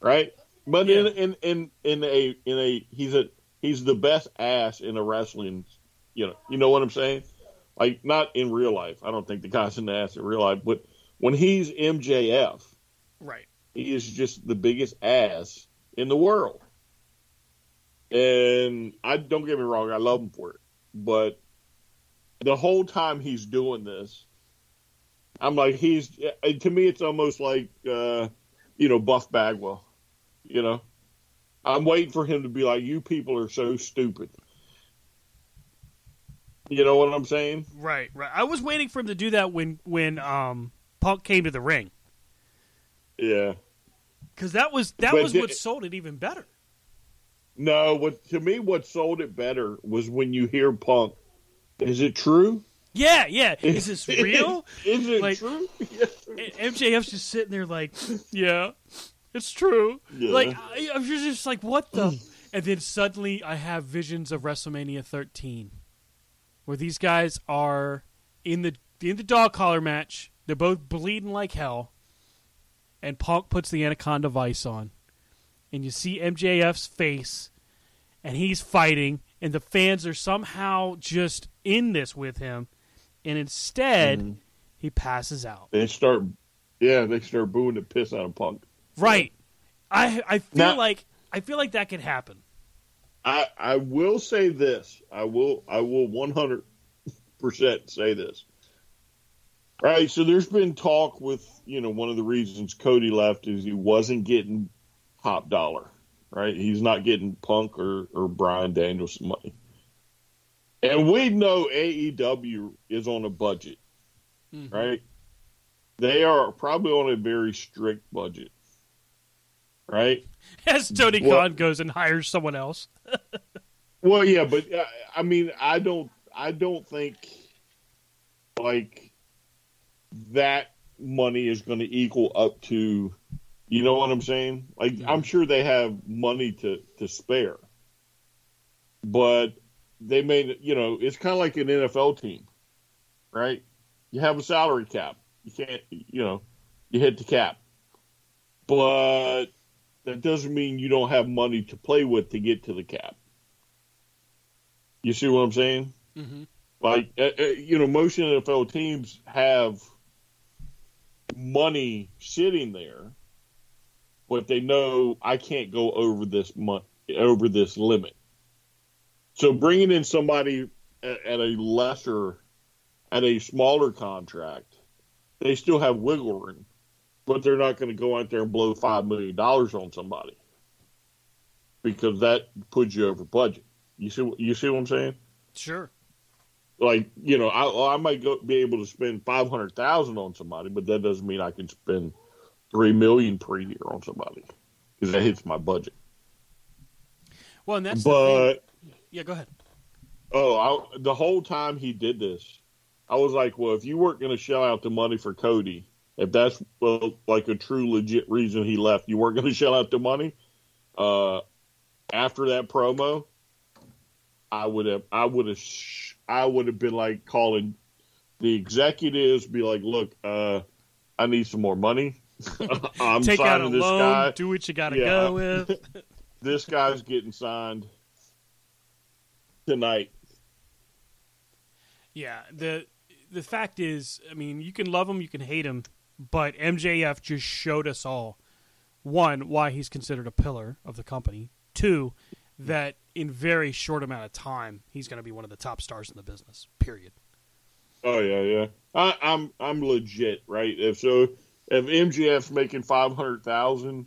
Right, but yeah. in, in in in a in a he's a he's the best ass in the wrestling, you know you know what I'm saying, like not in real life. I don't think the guy's an ass in real life, but when he's M J F, right, he is just the biggest ass in the world. And I don't get me wrong, I love him for it, but the whole time he's doing this, I'm like he's to me it's almost like uh, you know Buff Bagwell. You know, I'm waiting for him to be like, you people are so stupid. You know what I'm saying? Right, right. I was waiting for him to do that when, when um, Punk came to the ring. Yeah. Because that was that but was th- what sold it even better. No, what to me what sold it better was when you hear Punk, is it true? Yeah, yeah. Is this real? Is it like, true? M J F's just sitting there like, yeah. It's true. Yeah. Like I, I'm just like, what the? And then suddenly, I have visions of WrestleMania thirteen, where these guys are in the in the dog collar match. They're both bleeding like hell, and Punk puts the Anaconda Vice on, and you see M J F's face, and he's fighting, and the fans are somehow just in this with him, and instead, mm-hmm. he passes out. They start, yeah, they start booing the piss out of Punk. Right, I I feel now, like I feel like that could happen. I I will say this. I will I will one hundred percent say this. All right. So there's been talk with you know one of the reasons Cody left is he wasn't getting top dollar. Right. He's not getting Punk or or Bryan Danielson money. And we know A E W is on a budget. Mm-hmm. Right. They are probably on a very strict budget. Right? As Tony well, Khan goes and hires someone else. Well, yeah, but uh, I mean, I don't, I don't think like that money is going to equal up to, you know what I'm saying? Like, I'm sure they have money to, to spare, but they made, you know, it's kind of like an N F L team, right? You have a salary cap. You can't, you know, you hit the cap, but that doesn't mean you don't have money to play with to get to the cap. You see what I'm saying? Mm-hmm. Like, uh, you know, most N F L teams have money sitting there, but they know I can't go over this month, over this limit. So bringing in somebody at, at a lesser, at a smaller contract, they still have wiggle room. But they're not going to go out there and blow five million dollars on somebody because that puts you over budget. You see, you see what I'm saying? Sure. Like, you know, I, I might go, be able to spend five hundred thousand dollars on somebody, but that doesn't mean I can spend three million dollars per year on somebody because that hits my budget. Well, and that's but, the thing. Yeah, go ahead. Oh, I, the whole time he did this, I was like, well, if you weren't going to shell out the money for Cody, if that's well, like a true legit reason he left, you weren't going to shell out the money. Uh, after that promo, I would have, I would have, sh- I would have been like calling the executives, be like, "Look, uh, I need some more money. I'm Take signing out a this loan, guy. Do what you got to yeah, go with. This guy's getting signed tonight." Yeah. The the fact is, I mean, you can love him, you can hate him. But M J F just showed us all, one, why he's considered a pillar of the company. Two, that in very short amount of time, he's going to be one of the top stars in the business, period. Oh, yeah, yeah. I, I'm I'm legit, right? If so, if M J F's making five hundred thousand dollars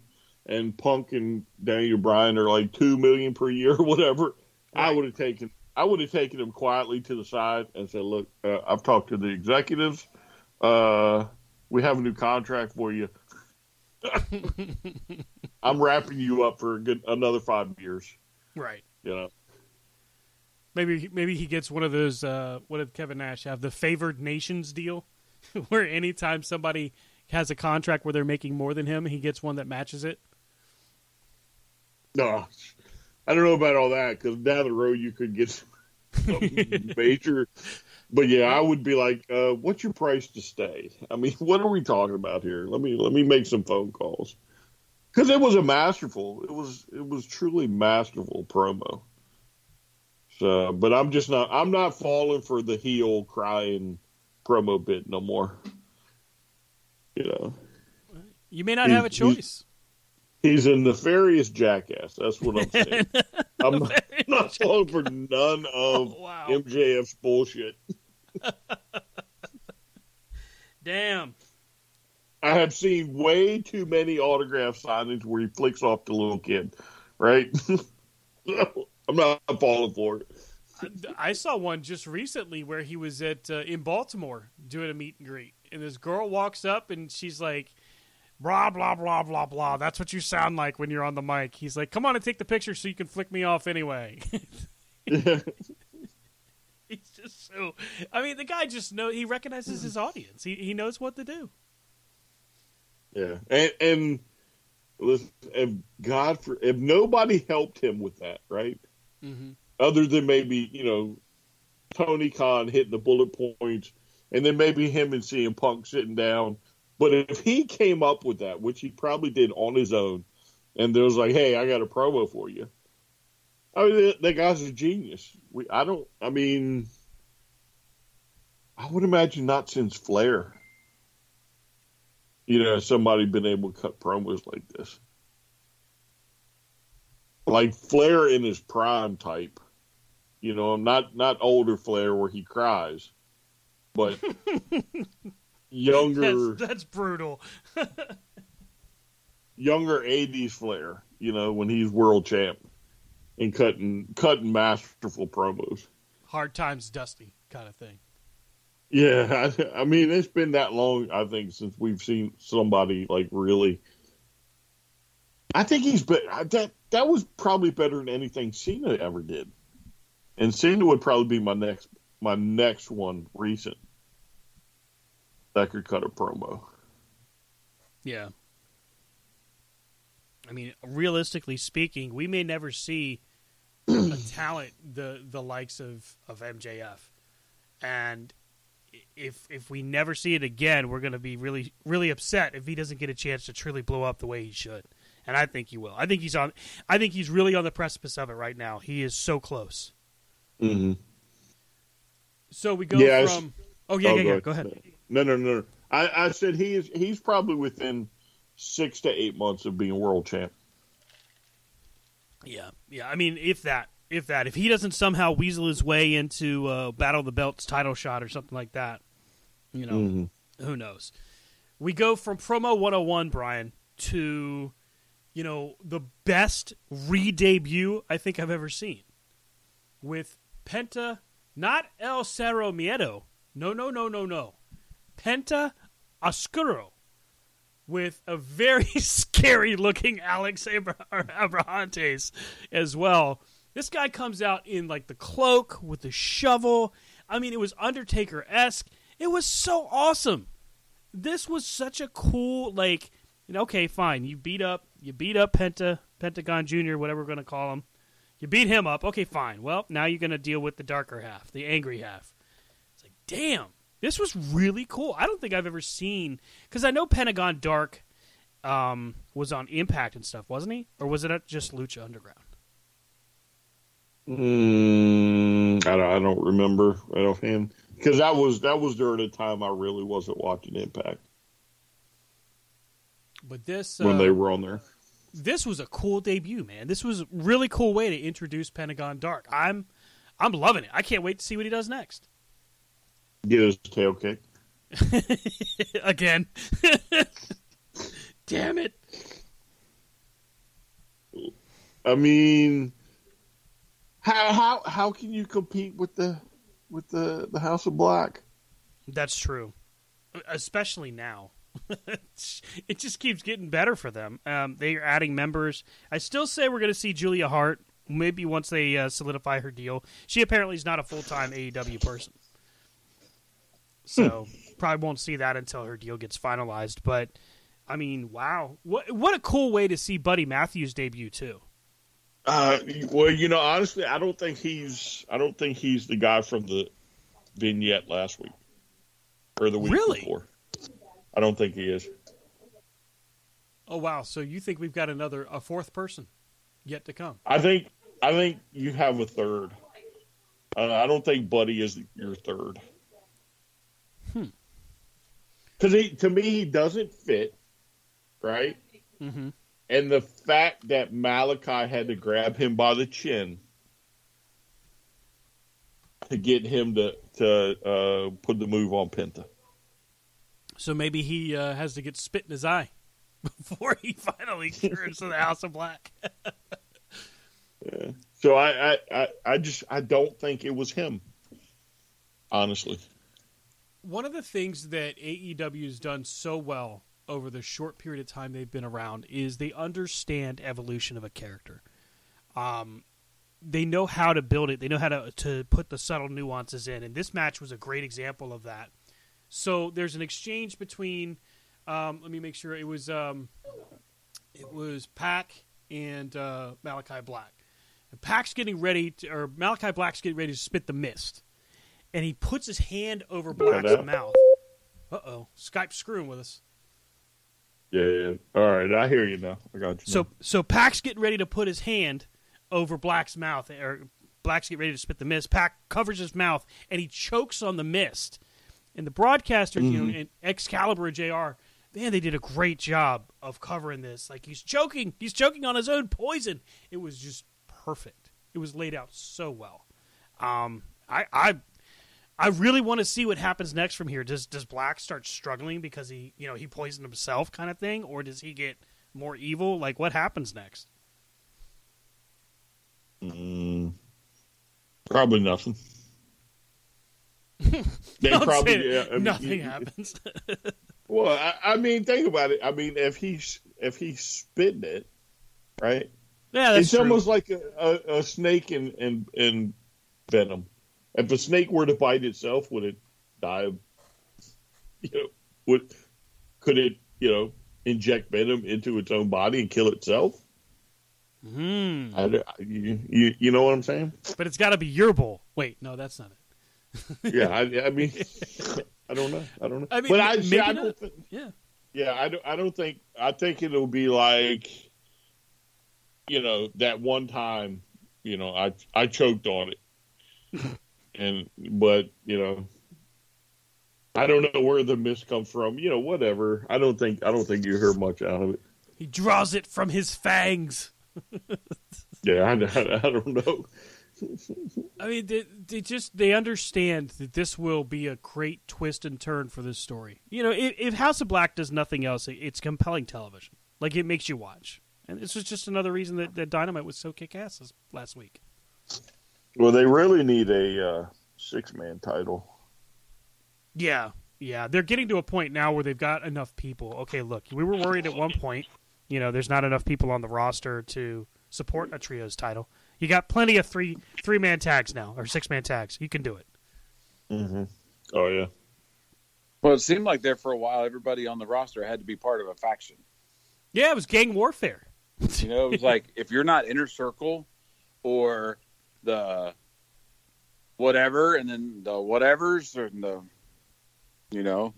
and Punk and Daniel Bryan are like two million dollars per year or whatever, right. I would have taken I would have taken them quietly to the side and said, look, uh, I've talked to the executives. Uh, we have a new contract for you. I'm wrapping you up for a good another five years. Right. You know. Maybe maybe he gets one of those, uh, what did Kevin Nash have, the favored nations deal, where anytime somebody has a contract where they're making more than him, he gets one that matches it. No, I don't know about all that, because down the road you could get something major. But yeah, I would be like, uh, what's your price to stay? I mean, what are we talking about here? Let me let me make some phone calls. Because it was a masterful, it was it was truly masterful promo. So, but I'm just not. I'm not falling for the heel crying promo bit no more. You know, you may not he, have a choice. He's, he's a nefarious jackass. That's what I'm saying. I'm not, not falling for none of oh, wow. M J F's bullshit. Damn. I have seen way too many autograph signings where he flicks off the little kid, right? I'm not falling for it. I saw one just recently where he was at uh, in Baltimore doing a meet and greet, and this girl walks up and she's like, "Blah blah blah blah blah." That's what you sound like when you're on the mic. He's like, "Come on and take the picture, so you can flick me off anyway." Yeah. He's just so. I mean, the guy just knows. He recognizes his audience. He he knows what to do. Yeah, and and listen, if God, for, if nobody helped him with that, right? Mm-hmm. Other than maybe, you know, Tony Khan hitting the bullet points, and then maybe him and C M Punk sitting down. But if he came up with that, which he probably did on his own, and there was like, hey, I got a promo for you. I mean, that guy's a genius. We, I don't, I mean, I would imagine not since Flair, you know, somebody been able to cut promos like this. Like Flair in his prime type, you know, not not older Flair where he cries, but younger. That's, that's brutal. Younger eighties Flair, you know, when he's world champ and cutting cutting masterful promos. Hard times, Dusty kind of thing. Yeah, I, I mean, it's been that long, I think, since we've seen somebody like really. I think he's been that. That was probably better than anything Cena ever did, and Cena would probably be my next my next one recent that could cut a promo. Yeah, I mean, realistically speaking, we may never see a talent the the likes of, of M J F, and if if we never see it again, we're going to be really really upset if he doesn't get a chance to truly blow up the way he should. And I think he will. I think he's on. I think he's really on the precipice of it right now. He is so close. Mm-hmm. So we go yeah, from. Oh yeah, oh, yeah, go yeah. Go ahead. No, no, no. no. I, I said he is. He's probably within six to eight months of being world champ. Yeah, yeah. I mean, if that, if that, if he doesn't somehow weasel his way into uh, Battle of the Belts title shot or something like that, you know, mm-hmm. who knows? We go from promo one oh one, Brian, to, you know, the best re-debut I think I've ever seen with Penta, not El Cerro Miedo. No, no, no, no, no. Penta Oscuro with a very scary looking Alex Abra- Abrahantes as well. This guy comes out in like the cloak with the shovel. I mean, it was Undertaker-esque. It was so awesome. This was such a cool, like, you know, okay, fine. You beat up, you beat up Penta, Pentagon Junior, whatever we're going to call him. You beat him up. Okay, fine. Well, now you're going to deal with the darker half, the angry half. It's like, damn, this was really cool. I don't think I've ever seen, because I know Pentagon Dark um, was on Impact and stuff, wasn't he? Or was it just Lucha Underground? Mm, I, don't, I don't remember right offhand, because that was, that was during a time I really wasn't watching Impact. But this, when uh, they were on there, this was a cool debut, man. This was a really cool way to introduce Pentagon Dark. I'm, I'm loving it. I can't wait to see what he does next. Get his tail kicked again. damn it. I mean, how how how can you compete with the with the, the House of Black? That's true, especially now. It just keeps getting better for them. Um, they are adding members. I still say we're going to see Julia Hart maybe once they uh, solidify her deal. She apparently is not a full-time A E W person. So probably won't see that until her deal gets finalized. But, I mean, wow. What what a cool way to see Buddy Matthews debut, too. Uh, well, you know, honestly, I don't think he's I don't think he's the guy from the vignette last week or the week really? before. I don't think he is. Oh wow! So you think we've got another a fourth person yet to come? I think I think you have a third. Uh, I don't think Buddy is your third. Hmm. Because to me, he doesn't fit, right? Mm-hmm. And the fact that Malachi had to grab him by the chin to get him to to uh, put the move on Penta. So maybe he uh, has to get spit in his eye before he finally cures to the House of Black. Yeah. So I, I, I, I just I don't think it was him, honestly. One of the things that A E W has done so well over the short period of time they've been around is they understand evolution of a character. Um, they know how to build it. They know how to to put the subtle nuances in, and this match was a great example of that. So there's an exchange between, um, let me make sure, it was um, it was Pac and uh, Malachi Black. And Pac's getting ready, to, or Malachi Black's getting ready to spit the mist. And he puts his hand over Black's yeah, mouth. Uh-oh, Skype's screwing with us. Yeah, yeah, all right, I hear you now. I got you. So, so Pac's getting ready to put his hand over Black's mouth, or Black's getting ready to spit the mist. Pac covers his mouth, and he chokes on the mist. And the broadcaster, mm-hmm. you know, and Excalibur and J R, man, they did a great job of covering this. Like, he's choking. He's choking on his own poison. It was just perfect. It was laid out so well. Um, I I, I really want to see what happens next from here. Does does Black start struggling because he, you know, he poisoned himself kind of thing? Or does he get more evil? Like, what happens next? Mm, probably nothing. They Don't probably yeah, I mean, nothing he, happens. Well, I, I mean, think about it. I mean, if he's if he's spitting it, right? Yeah, that's it's true. Almost like a, a, a snake in, in in venom. If a snake were to bite itself, would it die? You know, would could it you know inject venom into its own body and kill itself? Mm. I, you, you you know what I'm saying? But it's got to be your bull. Wait, no, that's not it. yeah, I, I mean, I don't know. I don't know. I mean, but I, maybe I don't think, yeah, yeah. I don't. I don't think. I think it'll be like, you know, that one time. You know, I I choked on it, and but you know, I don't know where the mist comes from. You know, whatever. I don't think. I don't think you hear much out of it. He draws it from his fangs. yeah, I, I, I don't know. I mean, they, they just, they understand that this will be a great twist and turn for this story. You know, if, if House of Black does nothing else, it's compelling television. Like, it makes you watch. And this was just another reason that, that Dynamite was so kick-ass this, last week. Well, they really need a uh, six-man title. Yeah, yeah. They're getting to a point now where they've got enough people. Okay, look, we were worried at one point, you know, there's not enough people on the roster to support a trios title. You got plenty of three three man tags now, or six man tags. You can do it. Mm-hmm. Oh yeah. Well, it seemed like there for a while, everybody on the roster had to be part of a faction. Yeah, it was gang warfare. You know, it was like if you're not Inner Circle or the whatever, and then the whatevers, and the you know,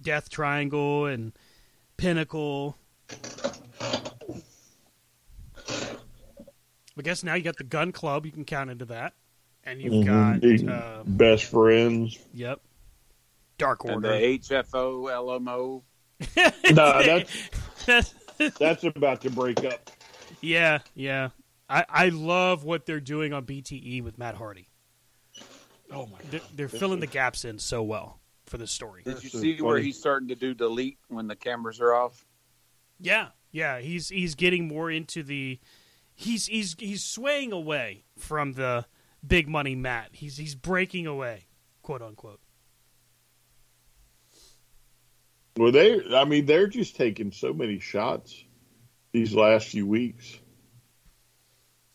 Death Triangle and Pinnacle. I guess now you got the Gun Club. You can count into that. And you've mm-hmm. got... Uh, Best Friends. Yep. Dark Order. And the H F O, L M O. No, that's, that's about to break up. Yeah, yeah. I, I love what they're doing on B T E with Matt Hardy. Oh, my God. They're, they're filling the gaps in so well for this story. Did you see where he's starting to do delete when the cameras are off? Yeah, yeah, he's he's getting more into the he's he's he's swaying away from the big money Matt. He's he's breaking away, quote unquote. Well, they I mean they're just taking so many shots these last few weeks.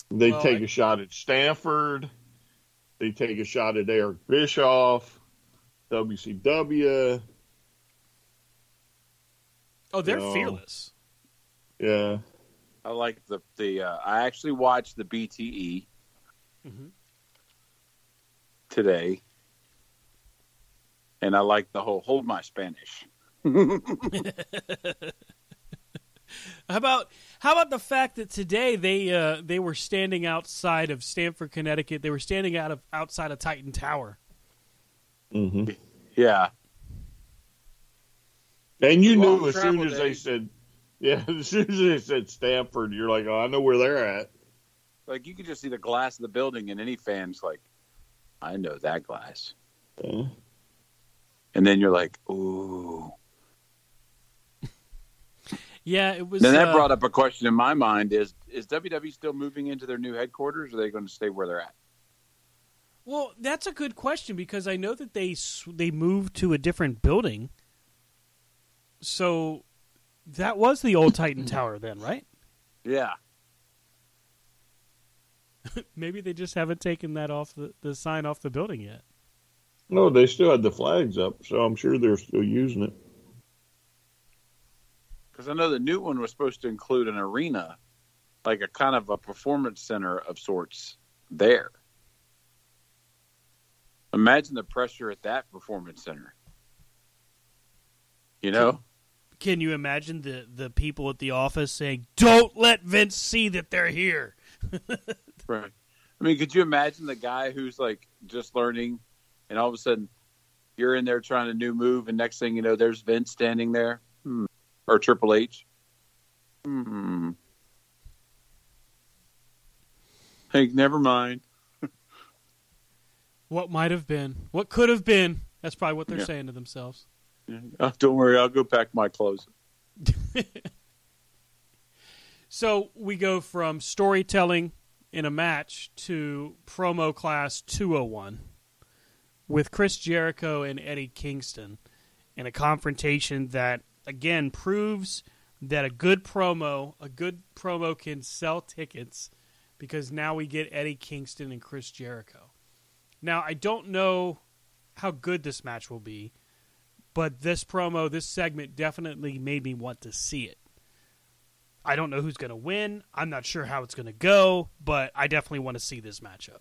They well, take I... a shot at Stanford. They take a shot at Eric Bischoff, W C W. Oh, they're so fearless. Yeah, I like the the. Uh, I actually watched the B T E mm-hmm. today, and I like the whole "Hold My Spanish." How about how about the fact that today they uh, they were standing outside of Stamford, Connecticut. They were standing out of outside of Titan Tower. Mm-hmm. Yeah, and you Long knew as soon as days. they said, yeah, as soon as they said Stamford, you're like, oh, I know where they're at. Like you could just see the glass of the building, and any fan's like, I know that glass. Yeah. And then you're like, ooh. Yeah, it was. Then that uh, brought up a question in my mind: Is is W W E still moving into their new headquarters, or are they going to stay where they're at? Well, that's a good question because I know that they they moved to a different building. So that was the old Titan Tower, then, right? Yeah. Maybe they just haven't taken that off the, the sign off the building yet. No, they still had the flags up, so I'm sure they're still using it. Because I know the new one was supposed to include an arena, like a kind of a performance center of sorts there. Imagine the pressure at that performance center. You know? Can, can you imagine the, the people at the office saying, don't let Vince see that they're here? Right. I mean, could you imagine the guy who's like just learning and all of a sudden you're in there trying a new move and next thing you know, there's Vince standing there? Hmm. Or Triple H. Hmm. Hey, never mind. What might have been. What could have been. That's probably what they're yeah. saying to themselves. Yeah. Oh, don't worry, I'll go pack my clothes. So we go from storytelling in a match to promo class two oh one with Chris Jericho and Eddie Kingston in a confrontation that again proves that a good promo, a good promo can sell tickets because now we get Eddie Kingston and Chris Jericho. Now, I don't know how good this match will be, but this promo, this segment definitely made me want to see it. I don't know who's going to win. I'm not sure how it's going to go, but I definitely want to see this matchup.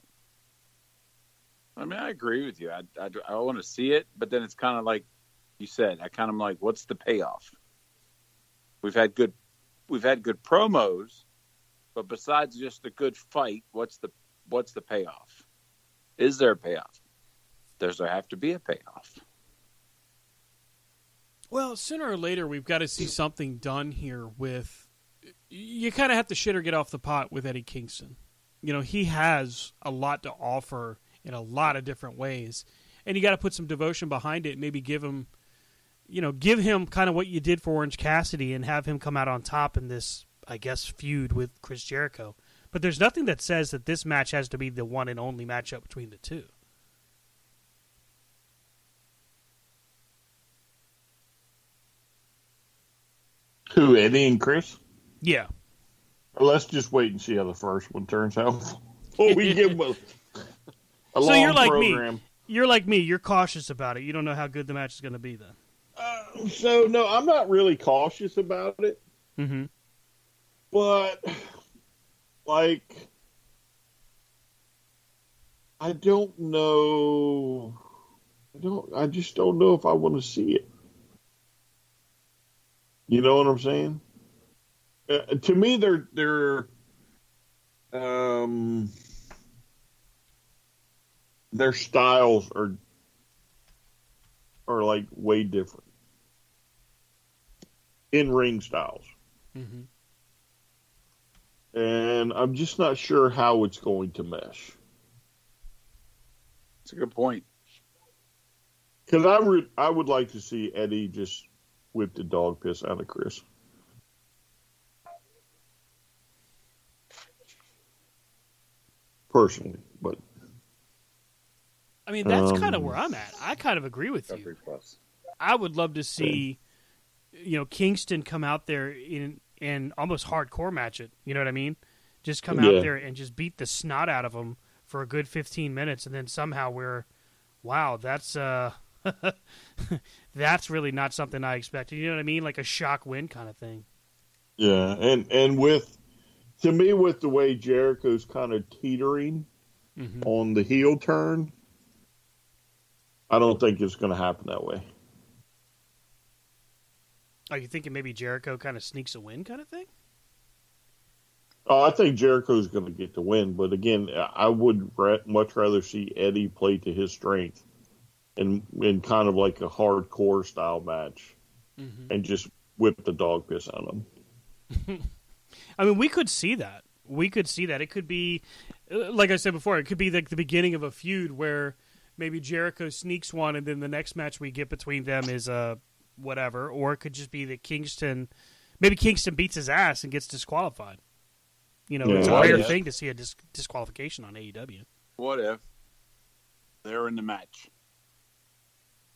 I mean, I agree with you. I, I, I want to see it, but then it's kind of like, you said, I kind of like, what's the payoff? We've had good, we've had good promos, but besides just a good fight, what's the what's the payoff? Is there a payoff? Does there have to be a payoff? Well, sooner or later, we've got to see something done here with. You kind of have to shit or get off the pot with Eddie Kingston. You know, he has a lot to offer in a lot of different ways, and you got to put some devotion behind it. Maybe give him. You know, give him kind of what you did for Orange Cassidy and have him come out on top in this, I guess, feud with Chris Jericho. But there's nothing that says that this match has to be the one and only matchup between the two. Who, Eddie and Chris? Yeah. Well, let's just wait and see how the first one turns out. Well, we give a, a so long you're like program. me. You're like me. You're cautious about it. You don't know how good the match is going to be then. Uh, so, no, I'm not really cautious about it. Mm-hmm. But, like, I don't know. I don't. I just don't know if I want to see it. You know what I'm saying? Uh, to me, they're they're um their styles are are like way different. In-ring styles. Mm-hmm. And I'm just not sure how it's going to mesh. That's a good point. Because I, re- I would like to see Eddie just whip the dog piss out of Chris. personally, but I mean that's um, kind of where I'm at. I kind of agree with you. Plus. I would love to see, yeah. you know, Kingston come out there in and almost hardcore match it. You know what I mean? Just come yeah. out there and just beat the snot out of them for a good fifteen minutes, and then somehow we're, wow, that's uh, that's really not something I expected. You know what I mean? Like a shock win kind of thing. Yeah, and and with. To me, with the way Jericho's kind of teetering mm-hmm. on the heel turn, I don't think it's going to happen that way. Are you thinking maybe Jericho kind of sneaks a win kind of thing? Oh, I think Jericho's going to get the win, but again, I would much rather see Eddie play to his strength in, in kind of like a hardcore style match mm-hmm. and just whip the dog piss out of him. I mean, we could see that. We could see that. It could be, like I said before, it could be like the beginning of a feud where maybe Jericho sneaks one, and then the next match we get between them is uh, whatever. Or it could just be that Kingston, maybe Kingston beats his ass and gets disqualified. You know, yeah, it's a rare if? thing to see a dis- disqualification on A E W. What if they're in the match?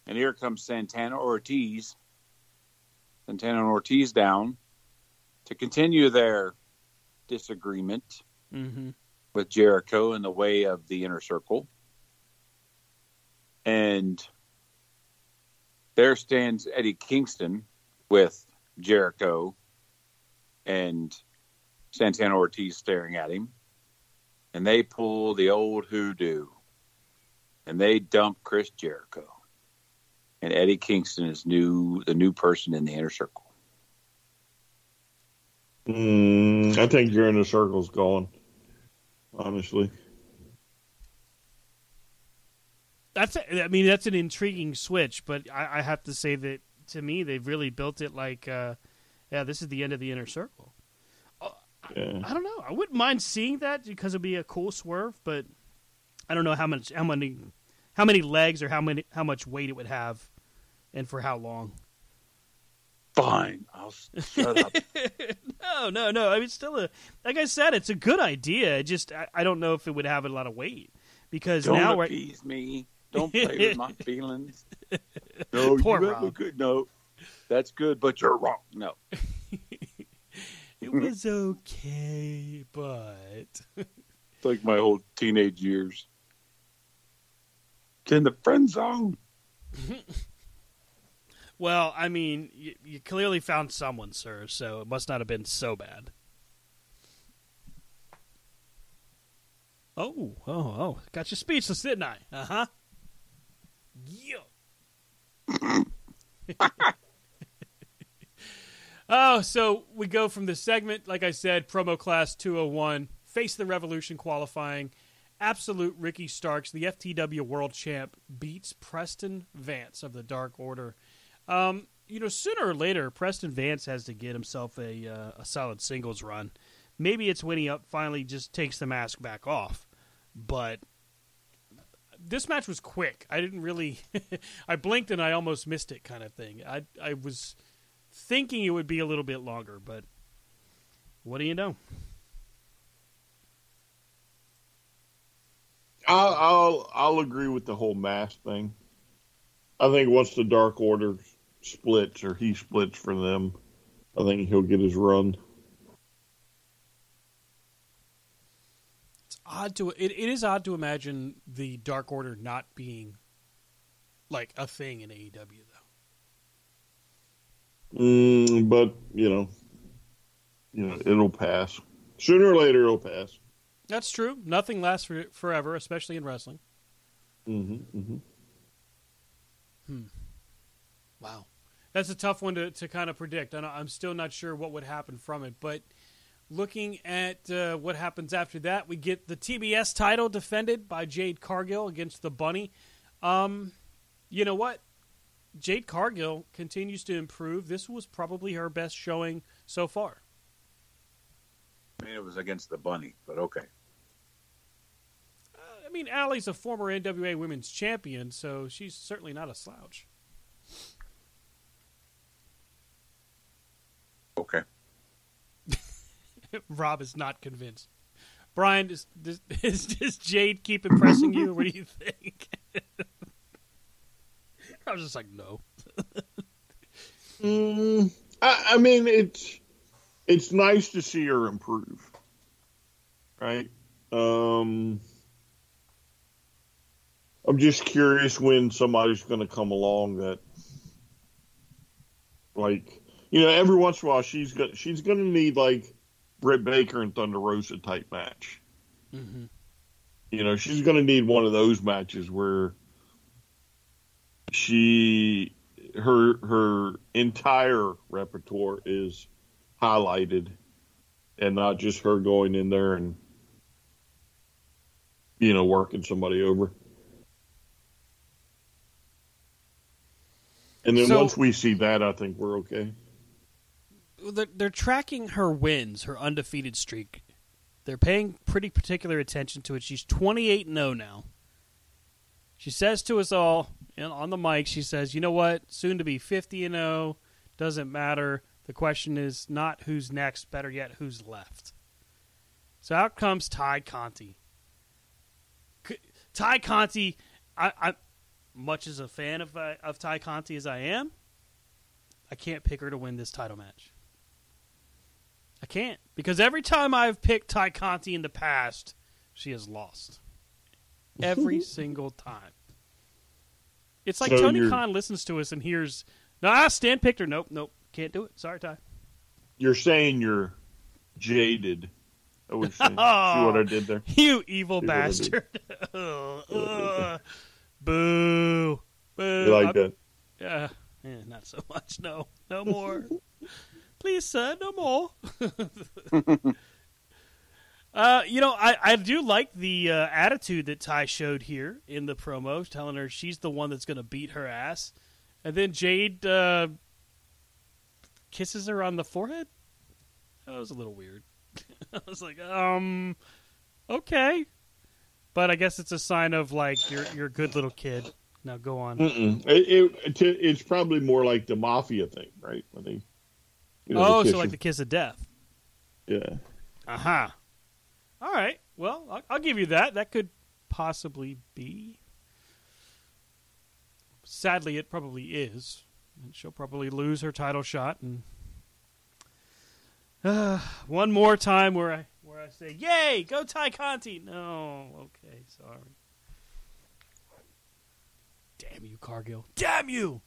And here comes Santana Ortiz. Santana and Ortiz down. To continue their disagreement mm-hmm. with Jericho in the way of the Inner Circle. And there stands Eddie Kingston with Jericho and Santana Ortiz staring at him. And they pull the old hoodoo. And they dump Chris Jericho. And Eddie Kingston is new, the new person in the Inner Circle. Mm, I think your inner circle's gone, honestly. That's a, I mean, that's an intriguing switch, but I, I have to say that, to me, they've really built it like, uh, yeah, this is the end of the Inner Circle. Uh, yeah. I, I don't know. I wouldn't mind seeing that because it would be a cool swerve, but I don't know how much, how many, how many legs or how many, how much weight it would have and for how long. Fine, I'll shut up. no, no, no. I mean, it's still a like I said, it's a good idea. It just I, I don't know if it would have a lot of weight because don't now appease we're... me. Don't play with my feelings. No, Poor you Rob. Have a good note. That's good, but you're wrong. No, it was okay, but it's like my whole teenage years. It's in the friend zone. Well, I mean, you, you clearly found someone, sir, so it must not have been so bad. Oh, oh, oh. Got you speechless, didn't I? Uh-huh. Yeah. oh, so we go from the segment, like I said, promo class two oh one, face the Revolution qualifying, absolute Ricky Starks, the F T W world champ, beats Preston Vance of the Dark Order. Um, you know, sooner or later, Preston Vance has to get himself a uh, a solid singles run. Maybe it's when he up finally just takes the mask back off. But this match was quick. I didn't really – I blinked and I almost missed it kind of thing. I I was thinking it would be a little bit longer, but what do you know? I'll I'll, I'll agree with the whole mask thing. I think once the Dark Order splits or he splits for them, I think he'll get his run. It's odd to it, it is odd to imagine the Dark Order not being like a thing in A E W though. Mm, but you know, you know it'll pass sooner or later. It'll pass. That's true. Nothing lasts for, forever, especially in wrestling. Mm-hmm. Mm-hmm. Hmm. Wow. That's a tough one to, to kind of predict. I know, I'm still not sure what would happen from it, but looking at uh, what happens after that, we get the T B S title defended by Jade Cargill against the Bunny. Um, you know what? Jade Cargill continues to improve. This was probably her best showing so far. I mean, it was against the Bunny, but okay. I mean, Allie's a former N W A Women's Champion, so she's certainly not a slouch. Okay. Rob is not convinced. Brian, does, does, does Jade keep impressing you? What do you think? I was just like, no. mm, I, I mean, it's it's nice to see her improve, right? Um, I'm just curious when somebody's going to come along that, like, you know, every once in a while she's gonna, she's going to need, like, Britt Baker and Thunder Rosa type match. Mm-hmm. You know, she's going to need one of those matches where she, her, her entire repertoire is highlighted and not just her going in there and, you know, working somebody over. And then so, once we see that, I think we're okay. They're tracking her wins, her undefeated streak. They're paying pretty particular attention to it. She's twenty-eight and oh now. She says to us all, and on the mic, she says, you know what, soon to be fifty and oh, doesn't matter. The question is not who's next, better yet, who's left. So out comes Ty Conti. Ty Conti, I, I, much as a fan of, uh, of Ty Conti as I am, I can't pick her to win this title match. I can't. Because every time I've picked Ty Conti in the past, she has lost. Every single time. It's like so Tony you're... Khan listens to us and hears, nah, Stan picked her. Nope, nope. Can't do it. Sorry, Ty. You're saying you're jaded. I wish you oh, see what I did there. You evil see bastard. oh, uh, boo. Boo. You like I'm, that? Uh, yeah, not so much. No. No more. Please, sir, no more. uh, you know, I, I do like the uh, attitude that Ty showed here in the promo, telling her she's the one that's going to beat her ass. And then Jade uh, kisses her on the forehead. That was a little weird. I was like, um, okay. But I guess it's a sign of, like, you're, you're a good little kid. Now go on. It, it, it's probably more like the mafia thing, right? When they... You know, oh, so like the kiss of death. Yeah. Aha. Uh-huh. All right. Well, I'll, I'll give you that. That could possibly be. Sadly, it probably is. And she'll probably lose her title shot. And uh, one more time where I where I say, yay, go Ty Conti. No. Okay, sorry. Damn you, Cargill. Damn you!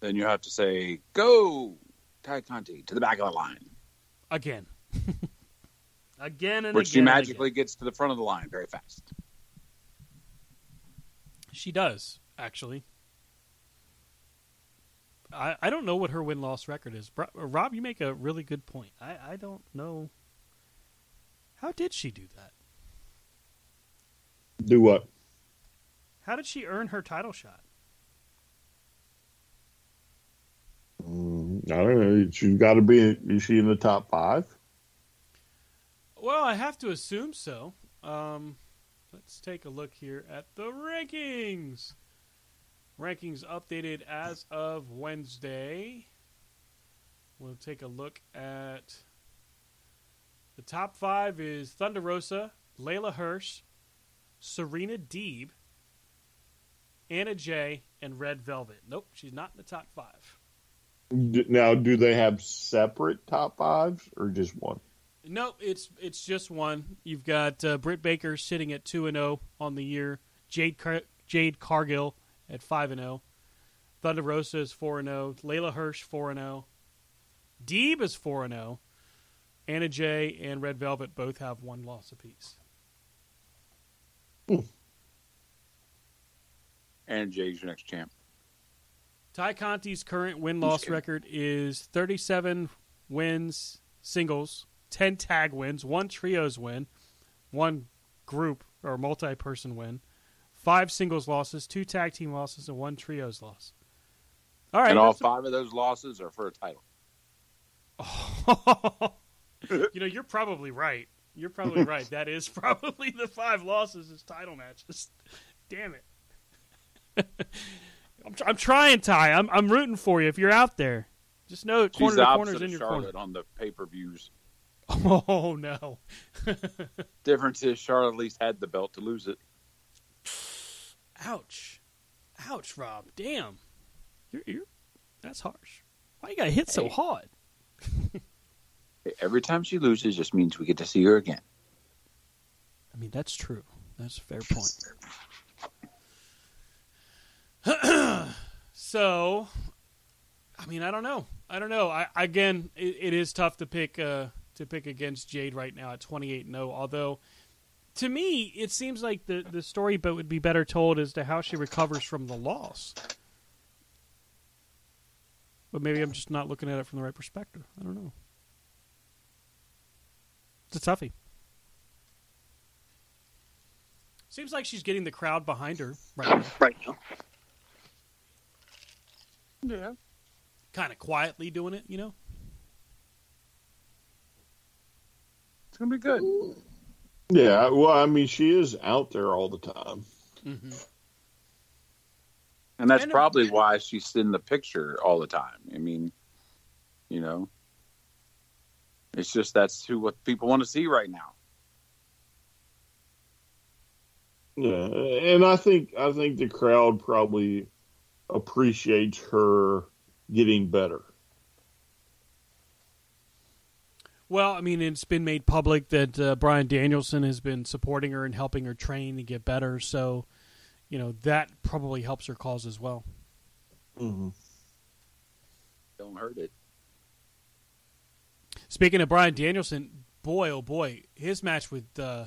Then you have to say, go! Ty Conti to the back of the line again, again, and which again, she magically gets to the front of the line very fast. She does actually. I I don't know what her win loss record is. Rob, you make a really good point. I I don't know. How did she do that? Do what? How did she earn her title shot? I don't know. She's got to be. Is she in the top five? Well, I have to assume so. Um, let's take a look here at the rankings. Rankings updated as of Wednesday. We'll take a look at the top five is Thunder Rosa, Layla Hirsch, Serena Deeb, Anna Jay, and Red Velvet. Nope, she's not in the top five. Now, do they have separate top fives or just one? No, it's it's just one. You've got uh, Britt Baker sitting at two and zero on the year. Jade Car- Jade Cargill at five and zero. Thunder Rosa is four and zero. Layla Hirsch four and zero. Deeb is four and zero. Anna Jay and Red Velvet both have one loss apiece. Mm. Anna Jay's your next champ. Ty Conti's current win-loss record is thirty-seven wins singles, ten tag wins, one trios win, one group or multi-person win, five singles losses, two tag team losses, and one trios loss. All right, and all five of those losses are for a title. Oh, you know, you're probably right. You're probably right. That is probably the five losses is title matches. Damn it. I'm, tr- I'm trying, Ty. I'm I'm rooting for you. If you're out there, just know corner to corner's in your corner. She's opposite Charlotte on the pay-per-views. Oh, no. Difference is Charlotte at least had the belt to lose it. Ouch. Ouch, Rob. Damn. You're, you're, that's harsh. Why you got to hit hey. so hard? Every time she loses just means we get to see her again. I mean, that's true. That's a fair point. So, I mean, I don't know. I don't know. I, again, it, it is tough to pick uh, to pick against Jade right now at twenty-eight and oh, although to me it seems like the, the story but would be better told as to how she recovers from the loss. But maybe I'm just not looking at it from the right perspective. I don't know. It's a toughie. Seems like she's getting the crowd behind her right now. Right now. Yeah. Kind of quietly doing it, you know? It's going to be good. Yeah, well, I mean, she is out there all the time. Mm-hmm. And that's and probably it, why she's in the picture all the time. I mean, you know, it's just that's who what people want to see right now. Yeah, and I think I think the crowd probably appreciates her getting better. Well, I mean, it's been made public that uh, Bryan Danielson has been supporting her and helping her train to get better, so you know that probably helps her cause as well. Mm-hmm. Don't hurt it. Speaking of Bryan Danielson, boy, oh boy, his match with uh,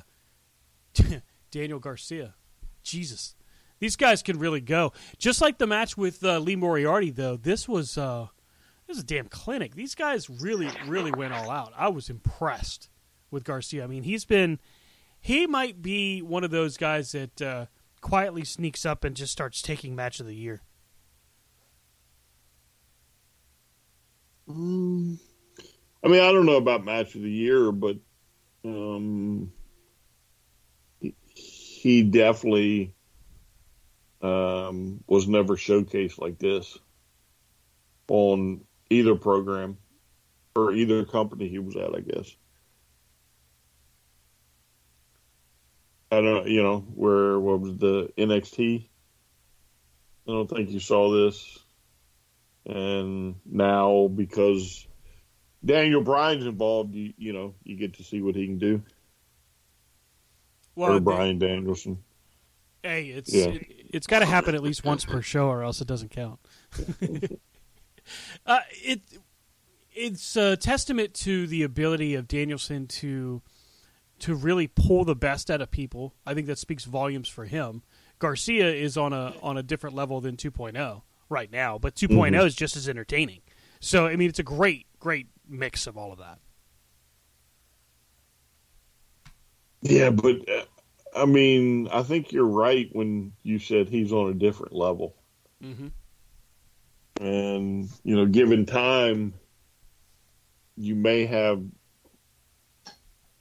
Daniel Garcia. Jesus. These guys can really go. Just like the match with uh, Lee Moriarty, though, this was, uh, this was a damn clinic. These guys really, really went all out. I was impressed with Garcia. I mean, he's been – he might be one of those guys that uh, quietly sneaks up and just starts taking match of the year. Um, I mean, I don't know about match of the year, but um, he definitely – Um, was never showcased like this on either program or either company he was at, I guess. I don't, you know, where, what was the N X T? I don't think you saw this. And now because Daniel Bryan's involved, you, you know, you get to see what he can do. Well, or Bryan Danielson. Hey, it's yeah. it, it's got to happen at least once per show, or else it doesn't count. uh, it it's a testament to the ability of Danielson to to really pull the best out of people. I think that speaks volumes for him. Garcia is on a on a different level than two point oh right now, but two point oh mm-hmm. is just as entertaining. So I mean, it's a great great mix of all of that. Yeah, but. Uh... I mean, I think you're right when you said he's on a different level. Mm-hmm. And, you know, given time, you may have,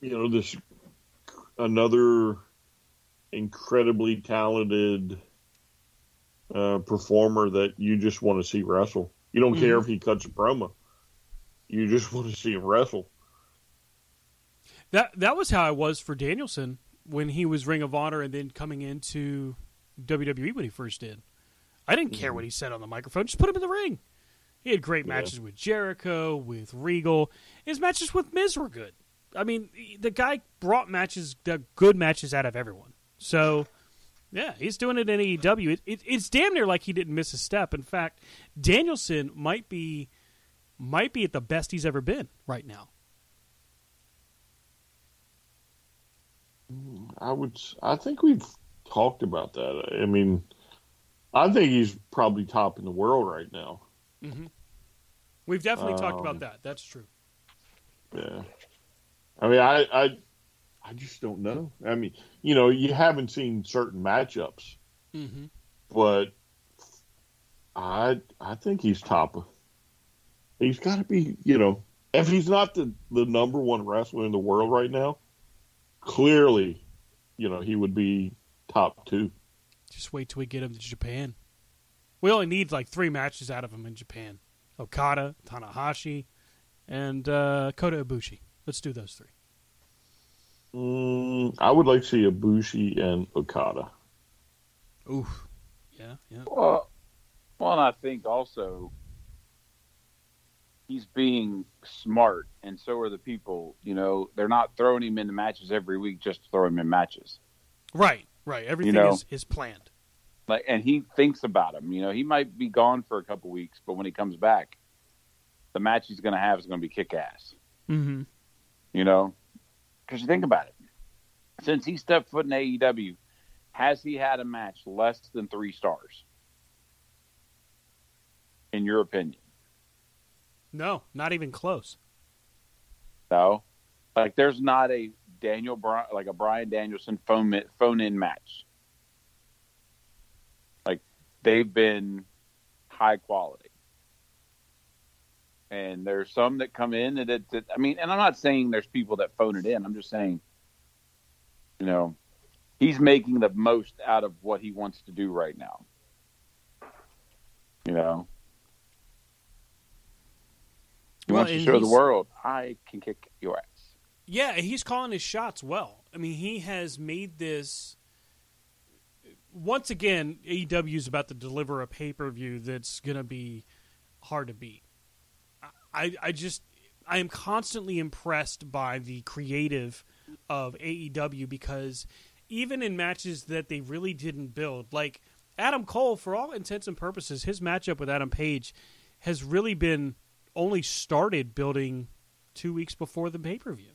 you know, this another incredibly talented uh, performer that you just want to see wrestle. You don't mm-hmm. care if he cuts a promo. You just want to see him wrestle. That, that was how I was for Danielson when he was Ring of Honor and then coming into W W E when he first did. I didn't care what he said on the microphone. Just put him in the ring. He had great yeah. matches with Jericho, with Regal. His matches with Miz were good. I mean, the guy brought matches, the good matches out of everyone. So, yeah, he's doing it in A E W. It, it, it's damn near like he didn't miss a step. In fact, Danielson might be might be at the best he's ever been right now. I would. I think we've talked about that. I mean, I think he's probably top in the world right now. Mm-hmm. We've definitely um, talked about that. That's true. Yeah. I mean, I, I, I just don't know. I mean, you know, you haven't seen certain matchups, mm-hmm. but I, I think he's top. He's got to be. You know, if he's not the, the number one wrestler in the world right now. Clearly, you know, he would be top two. Just wait till we get him to Japan. We only need like three matches out of him in Japan. Okada, Tanahashi, and uh, Kota Ibushi. Let's do those three. Mm, I would like to see Ibushi and Okada. Oof. Yeah, yeah. Well, well, and I think also he's being smart, and so are the people. You know, they're not throwing him into matches every week just to throw him in matches. Right, right. Everything you know? is, is planned. Like, and he thinks about him. You know, he might be gone for a couple weeks, but when he comes back, the match he's going to have is going to be kick-ass. Mm-hmm. You know? Because you think about it. Since he stepped foot in A E W, has he had a match less than three stars? In your opinion? No, not even close. No? Like, there's not a Daniel Bryan, like a Bryan Danielson phone, phone-in match. Like, they've been high quality. And there's some that come in that, it, that, I mean, and I'm not saying there's people that phone it in. I'm just saying, you know, he's making the most out of what he wants to do right now. You know? He well, wants to show the world, I can kick your ass. Yeah, he's calling his shots well. I mean, he has made this... Once again, A E W is about to deliver a pay-per-view that's going to be hard to beat. I, I just I am constantly impressed by the creative of A E W, because even in matches that they really didn't build, like Adam Cole, for all intents and purposes, his matchup with Adam Page has really been only started building two weeks before the pay-per-view.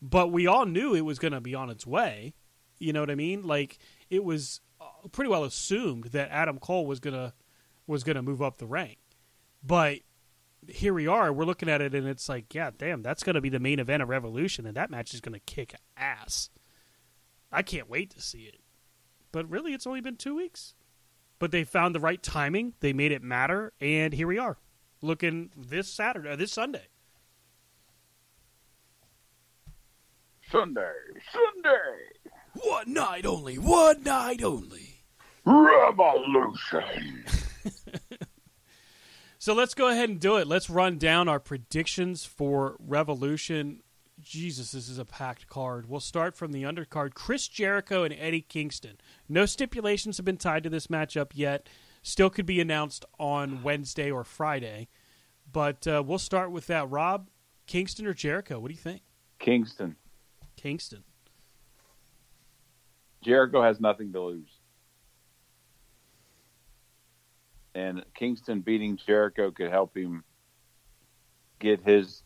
But we all knew it was going to be on its way. You know what I mean? Like, it was pretty well assumed that Adam Cole was going to was going to move up the rank. But here we are, we're looking at it, and it's like, yeah, damn, that's going to be the main event of Revolution, and that match is going to kick ass. I can't wait to see it. But really, it's only been two weeks. But they found the right timing, they made it matter, and here we are, looking this Saturday, or this Sunday. Sunday, Sunday! One night only, one night only. Revolution! So let's go ahead and do it. Let's run down our predictions for Revolution. Jesus, this is a packed card. We'll start from the undercard. Chris Jericho and Eddie Kingston. No stipulations have been tied to this matchup yet. Still could be announced on Wednesday or Friday. But uh, we'll start with that. Rob, Kingston or Jericho? What do you think? Kingston. Kingston. Jericho has nothing to lose. And Kingston beating Jericho could help him get his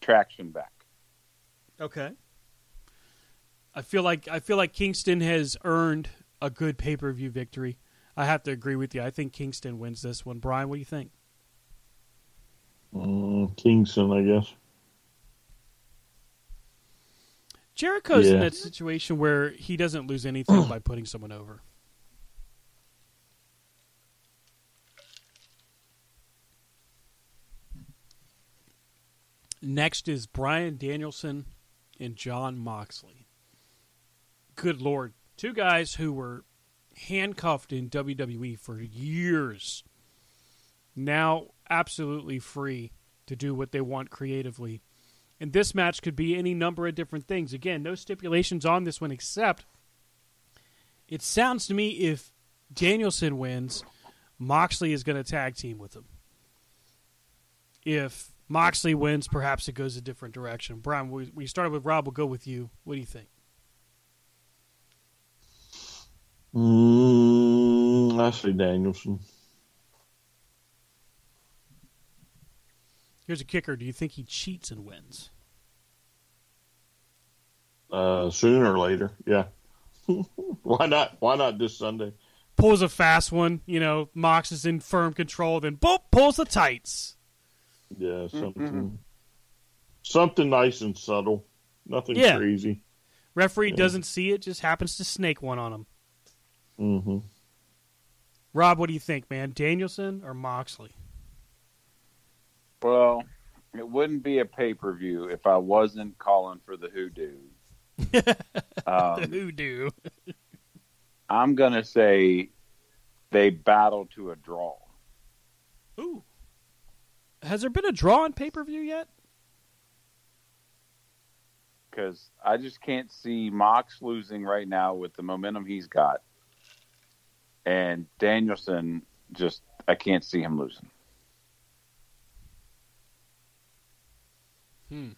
traction back. Okay. I feel like I feel like Kingston has earned a good pay-per-view victory. I have to agree with you. I think Kingston wins this one. Brian, what do you think? Um, Kingston, I guess. Jericho's yeah. in that situation where he doesn't lose anything by putting someone over. Next is Bryan Danielson and Jon Moxley. Good Lord. Two guys who were handcuffed in W W E for years. Now absolutely free to do what they want creatively. And this match could be any number of different things. Again, no stipulations on this one, except it sounds to me if Danielson wins, Moxley is going to tag team with him. If Moxley wins, perhaps it goes a different direction. Brian, we, we started with Rob. We'll go with you. What do you think? Mm, I say Danielson. Here's a kicker. Do you think he cheats and wins? Uh, sooner or later, yeah. Why not? Why not this Sunday? Pulls a fast one. You know, Mox is in firm control. Then, boop, pulls the tights. Yeah, something mm-hmm. something nice and subtle. Nothing yeah. crazy. Referee yeah. doesn't see it, just happens to snake one on him. Mm-hmm. Rob, what do you think, man? Danielson or Moxley? Well, it wouldn't be a pay-per-view if I wasn't calling for the hoodoo. um, the hoodoo. I'm going to say they battle to a draw. Ooh. Has there been a draw on pay-per-view yet? because I just can't see Mox losing right now with the momentum he's got. And Danielson, just, I can't see him losing. Hmm.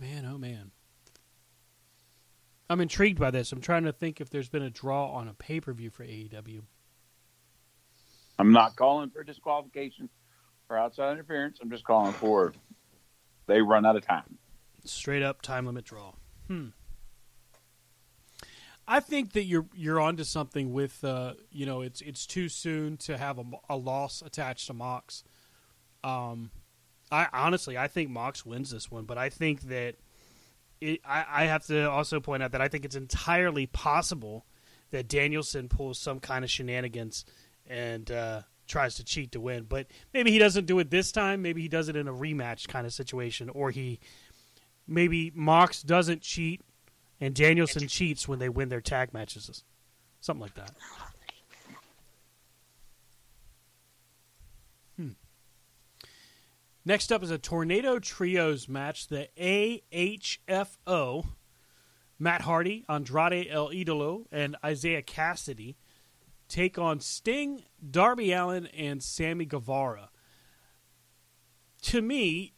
Man, oh man. I'm intrigued by this. I'm trying to think if there's been a draw on a pay-per-view for A E W. I'm not calling for disqualification or outside interference. I'm just calling for they run out of time. Straight up time limit draw. Hmm. I think that you're you're onto something with uh, you know, it's it's too soon to have a, a loss attached to Mox. Um, I honestly I think Mox wins this one, but I think that it, I, I have to also point out that I think it's entirely possible that Danielson pulls some kind of shenanigans and uh, tries to cheat to win. But maybe he doesn't do it this time. Maybe he does it in a rematch kind of situation, or he maybe Mox doesn't cheat and Danielson cheats when they win their tag matches. Something like that. Hmm. Next up is a Tornado Trios match, the A H F O. Matt Hardy, Andrade El Idolo, and Isaiah Cassidy take on Sting, Darby Allin, and Sammy Guevara. To me,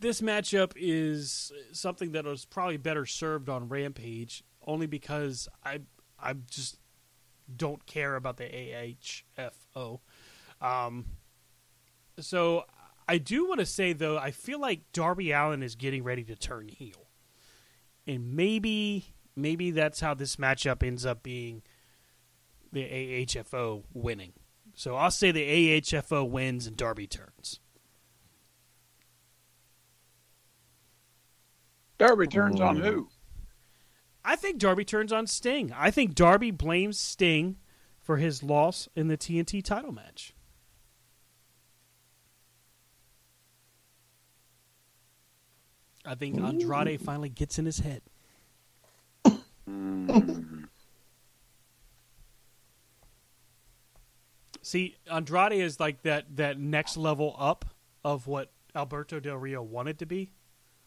this matchup is something that was probably better served on Rampage, only because I I just don't care about the A H F O. Um, so I do want to say, though, I feel like Darby Allin is getting ready to turn heel. And maybe maybe that's how this matchup ends up being, the A H F O winning. So I'll say the A H F O wins and Darby turns. Darby turns on who? I think Darby turns on Sting. I think Darby blames Sting for his loss in the T N T title match. I think Andrade Ooh. finally gets in his head. See, Andrade is like that, that next level up of what Alberto Del Rio wanted to be.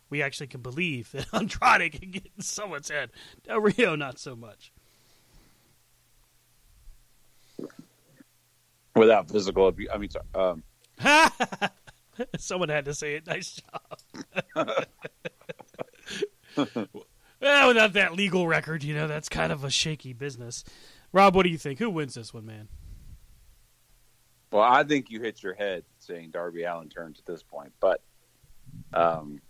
We actually can believe that Andrade can get in someone's head. Del Rio, not so much. Without physical abuse. I mean, um... someone had to say it. Nice job. Well, without that legal record, you know, that's kind of a shaky business. Rob, what do you think? Who wins this one, man? Well, I think you hit your head saying Darby Allin turns at this point, but um.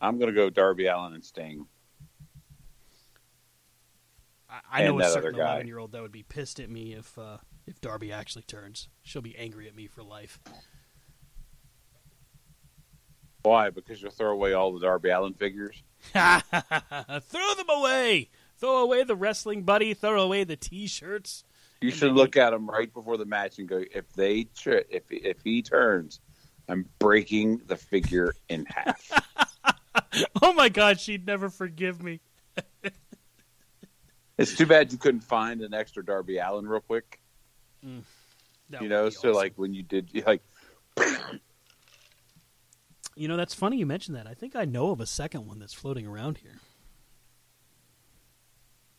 I'm going to go Darby Allin and Sting. I, I know a certain eleven-year-old that would be pissed at me if uh, if Darby actually turns. She'll be angry at me for life. Why? Because you'll throw away all the Darby Allin figures? Throw them away! Throw away the wrestling buddy. Throw away the T-shirts. You should look at him right before the match and go, if they tr- if if he turns, I'm breaking the figure in half. Oh my God, she'd never forgive me. It's too bad you couldn't find an extra Darby Allin real quick. Mm, you know, so awesome. Like when you did, like. You know, that's funny you mentioned that. I think I know of a second one that's floating around here.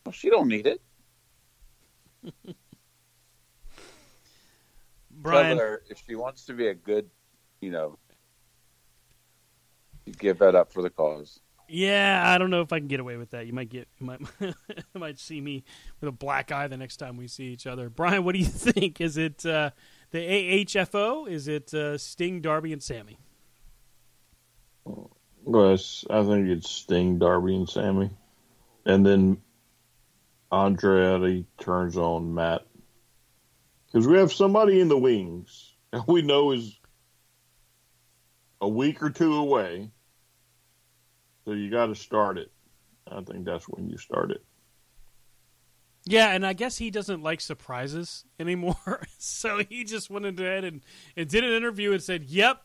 Well, she don't need it. Brian, her, if she wants to be a good, you know. You give that up for the cause. Yeah, I don't know if I can get away with that. You might get, you might, you might see me with a black eye the next time we see each other. Brian, what do you think? Is it uh, the A H F O? Is it uh, Sting, Darby, and Sammy? Well, I think it's Sting, Darby, and Sammy, and then Andrade turns on Matt because we have somebody in the wings that we know is a week or two away. So you got to start it. I think that's when you start it. Yeah, and I guess he doesn't like surprises anymore. So he just went ahead and, and did an interview and said, yep,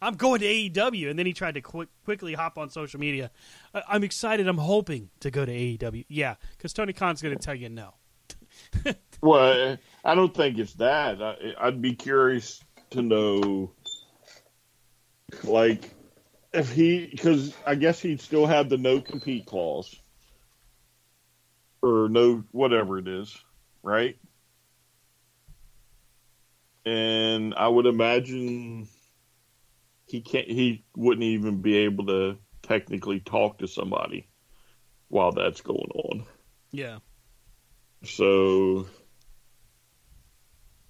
I'm going to A E W. And then he tried to quick, quickly hop on social media. I, I'm excited. I'm hoping to go to A E W. Yeah, because Tony Khan's going to tell you no. Well, I don't think it's that. I, I'd be curious to know, like, if he, because I guess he'd still have the no compete clause or no whatever it is, right? And I would imagine he can't. He wouldn't even be able to technically talk to somebody while that's going on. Yeah. So,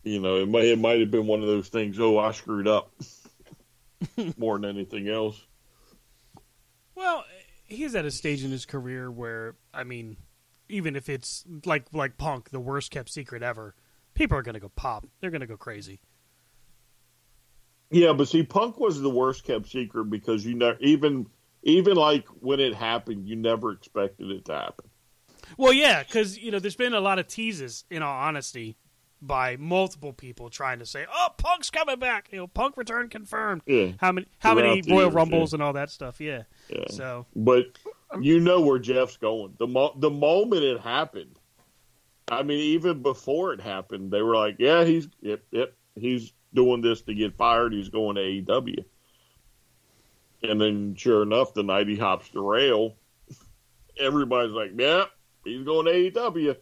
you know, it might it might have been one of those things. Oh, I screwed up. More than anything else. Well, he's at a stage in his career where, I mean, even if it's like like Punk, the worst kept secret ever, people are going to go pop. They're going to go crazy. Yeah, but see, Punk was the worst kept secret because you never even even like when it happened, you never expected it to happen. Well, yeah, because you know there's been a lot of teases, in all honesty, by multiple people trying to say, "Oh, Punk's coming back!" You know, Punk return confirmed. Yeah. How many? How Throughout many Royal years, Rumbles yeah. and all that stuff? Yeah. yeah. So, but you know where Jeff's going. The mo- the moment it happened, I mean, even before it happened, they were like, "Yeah, he's yep, yep, he's doing this to get fired. He's going to A E W." And then, sure enough, the night he hops the rail, everybody's like, "Yep, he's going to A E W."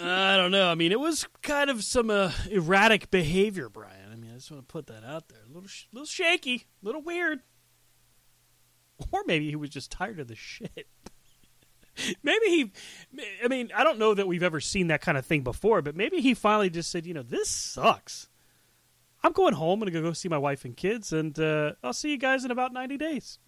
I don't know. I mean, it was kind of some uh, erratic behavior, Brian. I mean, I just want to put that out there. A little, sh- little shaky, a little weird. Or maybe he was just tired of the shit. Maybe he, I mean, I don't know that we've ever seen that kind of thing before, but maybe he finally just said, you know, this sucks. I'm going home. I'm going to go see my wife and kids, and uh, I'll see you guys in about ninety days.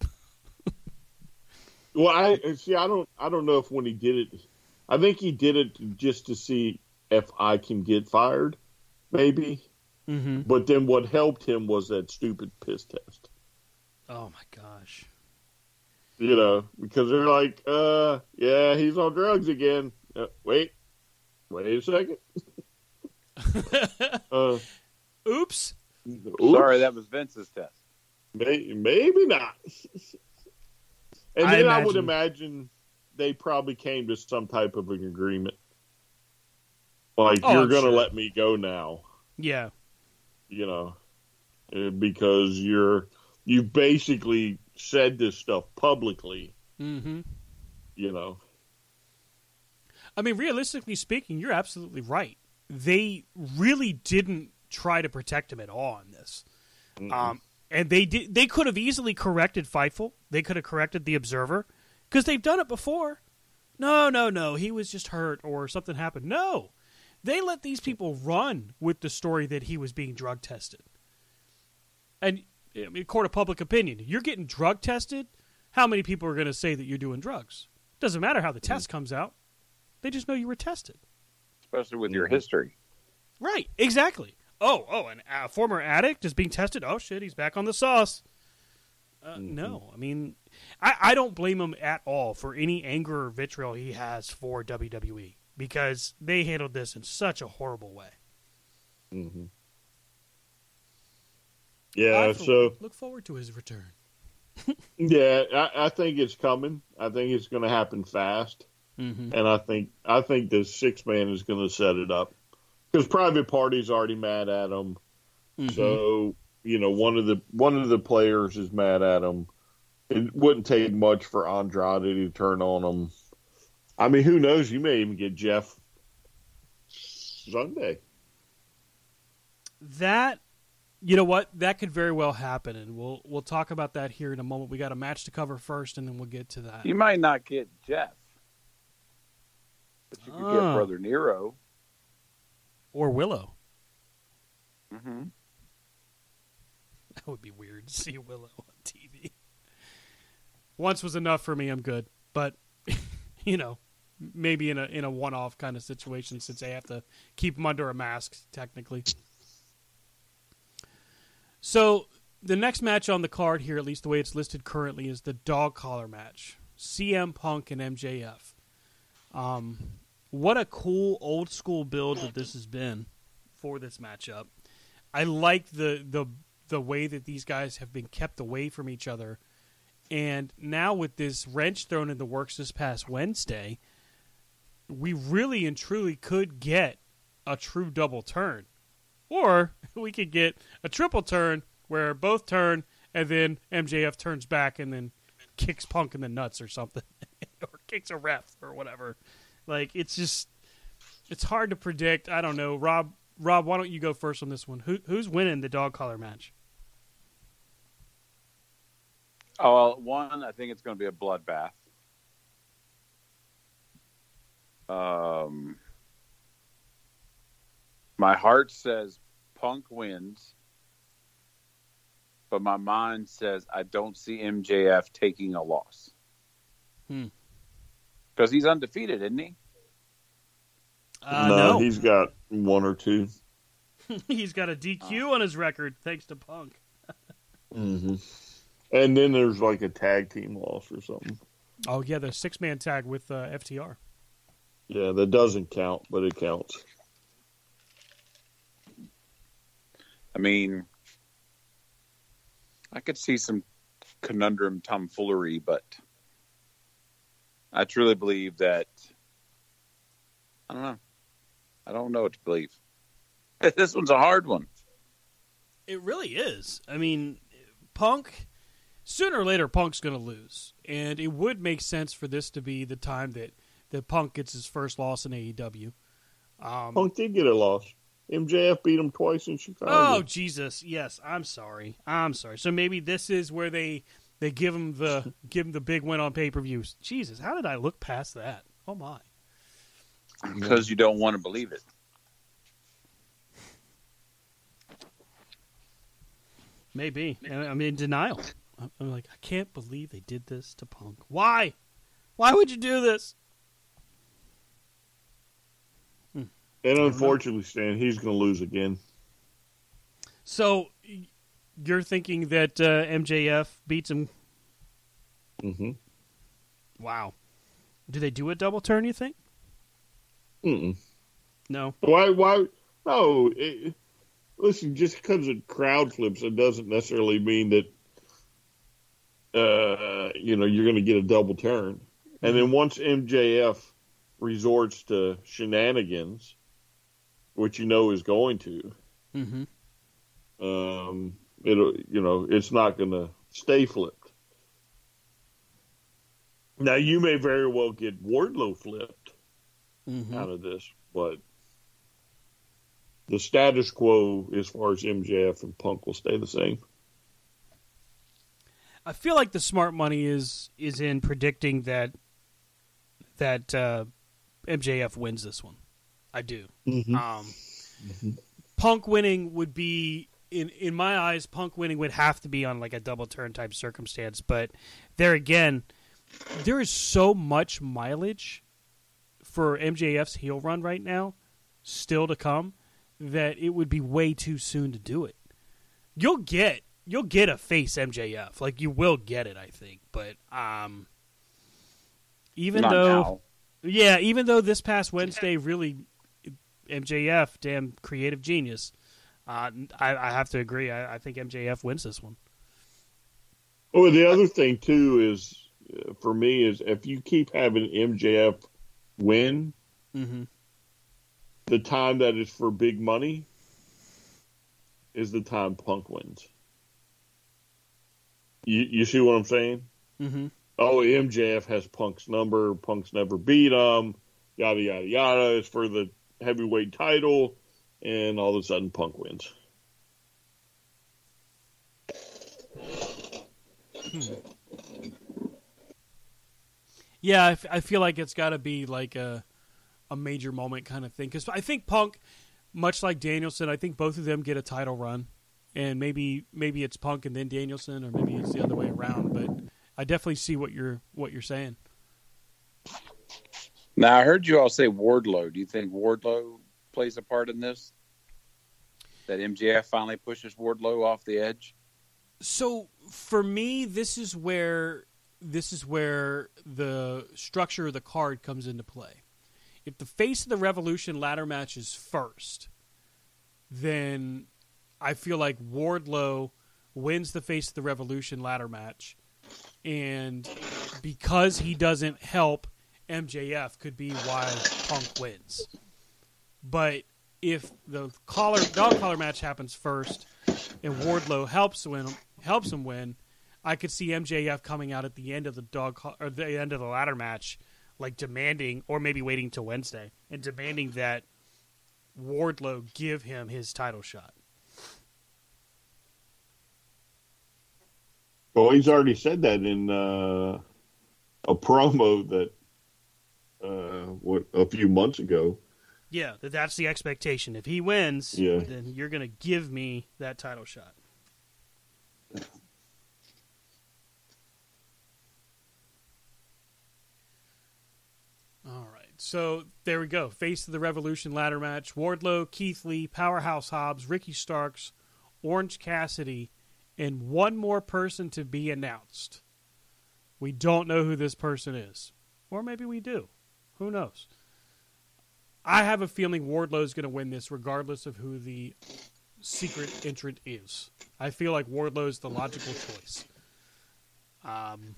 Well, I see, I don't, I don't know if when he did it, I think he did it just to see if I can get fired, maybe. Mm-hmm. But then what helped him was that stupid piss test. Oh, my gosh. You know, because they're like, uh, yeah, he's on drugs again. Uh, wait. Wait a second. uh, oops. oops. Sorry, that was Vince's test. May- maybe not. And I then imagine- I would imagine... they probably came to some type of an agreement. Like, oh, you're going to sure. let me go now. Yeah. You know, because you're, you basically said this stuff publicly. Mm-hmm. You know. I mean, realistically speaking, you're absolutely right. They really didn't try to protect him at all on this. Mm-hmm. Um, and they did, they could have easily corrected Fightful. They could have corrected the Observer. Because they've done it before. No, no, no. He was just hurt or something happened. No. They let these people run with the story that he was being drug tested. And I mean, court of public opinion, you're getting drug tested. How many people are going to say that you're doing drugs? Doesn't matter how the test comes out. They just know you were tested. Especially with your history. Right. Exactly. Oh, oh, and a former addict is being tested. Oh, shit. He's back on the sauce. Uh, mm-hmm. No, I mean, I, I don't blame him at all for any anger or vitriol he has for W W E because they handled this in such a horrible way. Mm-hmm. Yeah, I so look forward to his return. yeah, I, I think it's coming. I think it's going to happen fast, mm-hmm. and I think I think the six man is going to set it up because Private Party's already mad at him, mm-hmm. so. You know, one of the one of the players is mad at him. It wouldn't take much for Andrade to turn on him. I mean, who knows? You may even get Jeff Sunday. That, you know what? That could very well happen, and we'll we'll talk about that here in a moment. We got a match to cover first, and then we'll get to that. You might not get Jeff, but you could oh. get Brother Nero or Willow. Mm-hmm. That would be weird to see Willow on T V. Once was enough for me. I'm good. But, you know, maybe in a in a one-off kind of situation since they have to keep him under a mask, technically. So the next match on the card here, at least the way it's listed currently, is the dog collar match. C M Punk and M J F. Um, what a cool old-school build that this has been for this matchup. I like the the... the way that these guys have been kept away from each other. And now with this wrench thrown in the works this past Wednesday, we really and truly could get a true double turn. Or we could get a triple turn where both turn and then M J F turns back and then kicks Punk in the nuts or something, or kicks a ref or whatever. Like, it's just, it's hard to predict. I don't know. Rob, Rob, why don't you go first on this one? Who who's winning the dog collar match? Oh, well, one, I think it's going to be a bloodbath. Um, my heart says Punk wins, but my mind says I don't see M J F taking a loss. Hmm. Because he's undefeated, isn't he? Uh, no, no, he's got one or two. He's got a D Q oh. on his record, thanks to Punk. Mm-hmm. And then there's like a tag team loss or something. Oh, yeah, the six-man tag with uh, F T R. Yeah, that doesn't count, but it counts. I mean, I could see some conundrum tomfoolery, but I truly believe that, I don't know. I don't know what to believe. This one's a hard one. It really is. I mean, Punk, sooner or later, Punk's going to lose. And it would make sense for this to be the time that, that Punk gets his first loss in A E W. Um, Punk did get a loss. M J F beat him twice in Chicago. Oh, Jesus. Yes, I'm sorry. I'm sorry. So maybe this is where they they give him the give him the big win on pay-per-views. Jesus, how did I look past that? Oh, my. Because you don't want to believe it. Maybe. I'm in denial. I'm like, I can't believe they did this to Punk. Why? Why would you do this? And unfortunately, Stan, he's going to lose again. So, you're thinking that uh, M J F beats him? Mm-hmm. Wow. Do they do a double turn, you think? Mm-mm. No. Why? Why? No. It, listen, just because the crowd flips, it doesn't necessarily mean that uh, you know, you're going to get a double turn. And then once M J F resorts to shenanigans, which you know is going to, mm-hmm. um, it'll, you know, it's not going to stay flipped. Now, you may very well get Wardlow flipped mm-hmm. out of this, but the status quo as far as M J F and Punk will stay the same. I feel like the smart money is is in predicting that that uh, M J F wins this one. I do. Mm-hmm. Um, mm-hmm. Punk winning would be, in in my eyes, Punk winning would have to be on like a double turn type circumstance. But there again, there is so much mileage for M J F's heel run right now, still to come, that it would be way too soon to do it. You'll get you'll get a face M J F, like you will get it, I think. But um, even Not though, now. yeah, even though this past Wednesday really. M J F, damn creative genius. Uh, I, I have to agree. I, I think M J F wins this one. Well, the other thing, too, is uh, for me is if you keep having M J F win, mm-hmm. the time that is for big money is the time Punk wins. You, you see what I'm saying? Mm-hmm. Oh, M J F has Punk's number. Punk's never beat him. Yada, yada, yada. It's for the heavyweight title, and all of a sudden Punk wins. Hmm. Yeah, I, f- I feel like it's got to be like a a major moment kind of thing, because I think Punk, much like Danielson, I think both of them get a title run, and maybe maybe it's Punk and then Danielson, or maybe it's the other way around. But I definitely see what you're what you're saying. Now, I heard you all say Wardlow. Do you think Wardlow plays a part in this? That M J F finally pushes Wardlow off the edge? So, for me, this is where this is where the structure of the card comes into play. If the face of the Revolution ladder match is first, then I feel like Wardlow wins the face of the Revolution ladder match. And because he doesn't help, M J F could be why Punk wins. But if the collar dog collar match happens first and Wardlow helps win helps him win. I could see M J F coming out at the end of the dog or the end of the ladder match, like demanding, or maybe waiting till Wednesday and demanding that Wardlow give him his title shot. Well, he's already said that in uh, a promo that uh, what, a few months ago. Yeah, that that's the expectation. If he wins, yeah. then you're going to give me that title shot. All right, so there we go. Face of the Revolution ladder match. Wardlow, Keith Lee, Powerhouse Hobbs, Ricky Starks, Orange Cassidy, and one more person to be announced. We don't know who this person is. Or maybe we do. Who knows? I have a feeling Wardlow's going to win this regardless of who the secret entrant is. I feel like Wardlow's the logical choice. Um,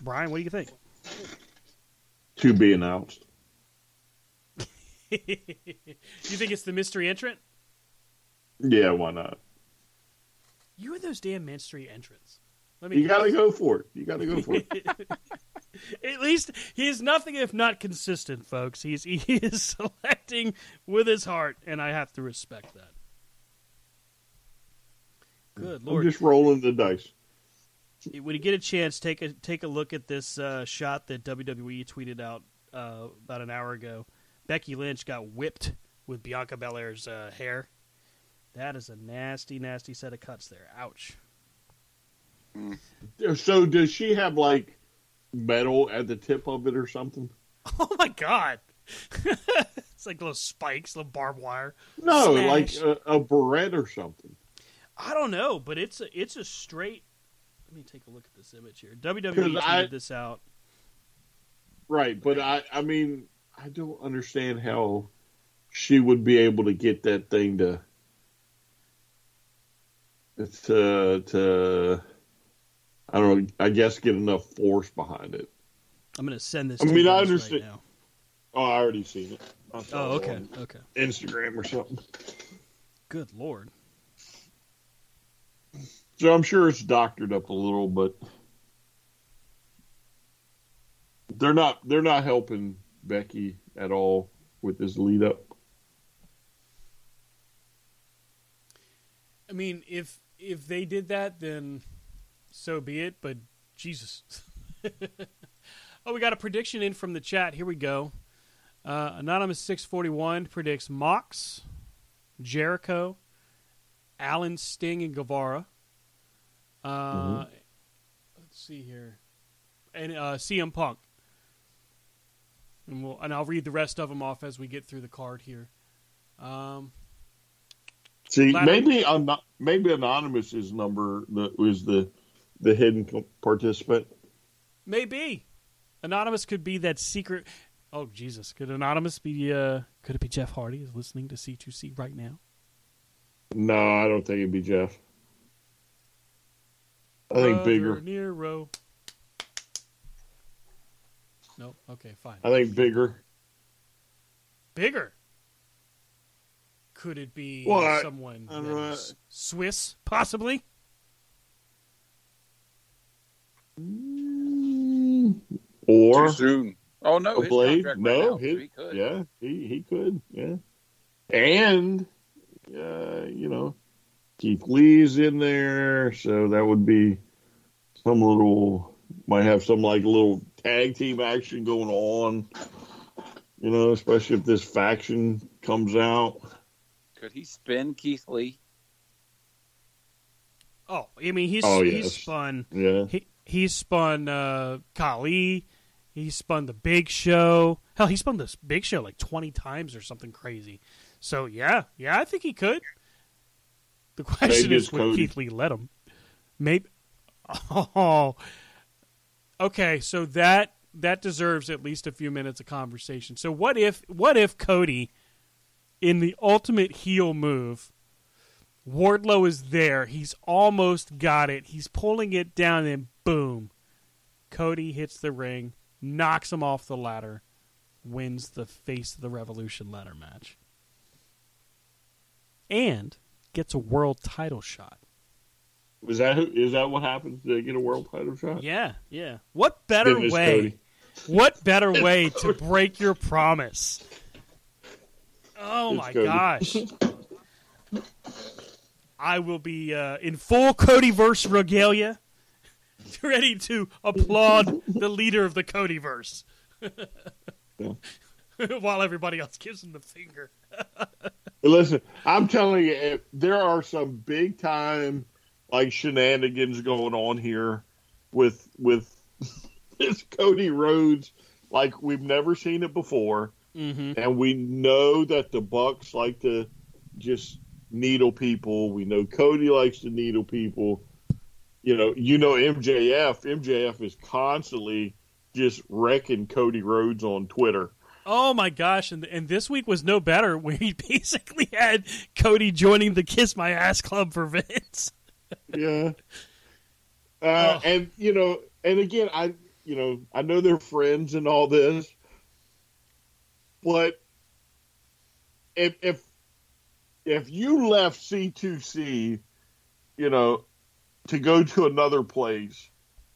Brian, what do you think? To be announced. You think it's the mystery entrant? Yeah, why not? You are those damn mystery entrants. Let me you got to go for it. You got to go for it. At least he is nothing if not consistent, folks. He's, he is selecting with his heart, and I have to respect that. Good I'm Lord. Just rolling the dice. When you get a chance, take a take a look at this uh, shot that W W E tweeted out uh, about an hour ago. Becky Lynch got whipped with Bianca Belair's uh, hair. That is a nasty, nasty set of cuts there. Ouch. So does she have, like, metal at the tip of it or something? Oh my god! It's like little spikes, little barbed wire. No, smash. Like a, a barrette or something. I don't know, but it's a, it's a straight. Let me take a look at this image here. W W E tweeted this out. Right, but I, I mean, I don't understand how she would be able to get that thing to to to. I don't know, I guess get enough force behind it. I'm going to send this I to mean, you I understand. Right now. Oh, I already seen it. Oh, okay, it okay. Instagram or something. Good Lord. So I'm sure it's doctored up a little, but they're not they're not helping Becky at all with this lead up. I mean, if if they did that, then so be it, but Jesus. Oh, we got a prediction in from the chat. Here we go. Uh, Anonymous six forty-one predicts Mox, Jericho, Allen, Sting, and Guevara. Uh, mm-hmm. Let's see here. And uh, C M Punk. And, we'll, and I'll read the rest of them off as we get through the card here. Um, see, maybe, I'm not, maybe Anonymous is number the, is the... the hidden participant? Maybe. Anonymous could be that secret. Oh, Jesus. Could Anonymous be, uh, could it be Jeff Hardy is listening to C two C right now? No, I don't think it'd be Jeff. I think Brother Bigger. Nero. Nope. Okay, fine. I think Bigger. Bigger? Could it be well, someone I, I don't know. Swiss, possibly? Or too soon. Oh no, his Blade. No, right his, he could. Yeah, he, he could. Yeah, and uh, you know, Keith Lee's in there, so that would be some little might have some like little tag team action going on. You know, especially if this faction comes out. Could he spin Keith Lee? Oh, I mean, he's oh, yes. he's spun. Yeah. He, He spun uh, Kali. He spun the Big Show. Hell, he spun this Big Show like twenty times or something crazy. So, yeah. Yeah, I think he could. The question is, would Keith Lee let him? Maybe. Oh. Okay, so that that deserves at least a few minutes of conversation. So what if what if Cody, in the ultimate heel move, Wardlow is there. He's almost got it. He's pulling it down and boom. Cody hits the ring, knocks him off the ladder, wins the Face of the Revolution ladder match. And gets a world title shot. Was that who, is that what happens? Did they get a world title shot? Yeah, yeah. What better Goodness, way? Cody. What better way to break your promise? Oh, it's my Cody. Gosh. I will be uh, in full Codyverse regalia, ready to applaud the leader of the Codyverse. Yeah. While everybody else gives him the finger. Listen, I'm telling you, there are some big time like shenanigans going on here with with this Cody Rhodes, like we've never seen it before, mm-hmm. and we know that the Bucks like to just needle people. We know Cody likes to needle people. You know, you know M J F. M J F is constantly just wrecking Cody Rhodes on Twitter. Oh, my gosh, and and this week was no better when he basically had Cody joining the Kiss My Ass Club for Vince. Yeah. Uh, oh. And, you know, and again, I you know, I know they're friends and all this, but if if, if you left C two C, you know, to go to another place,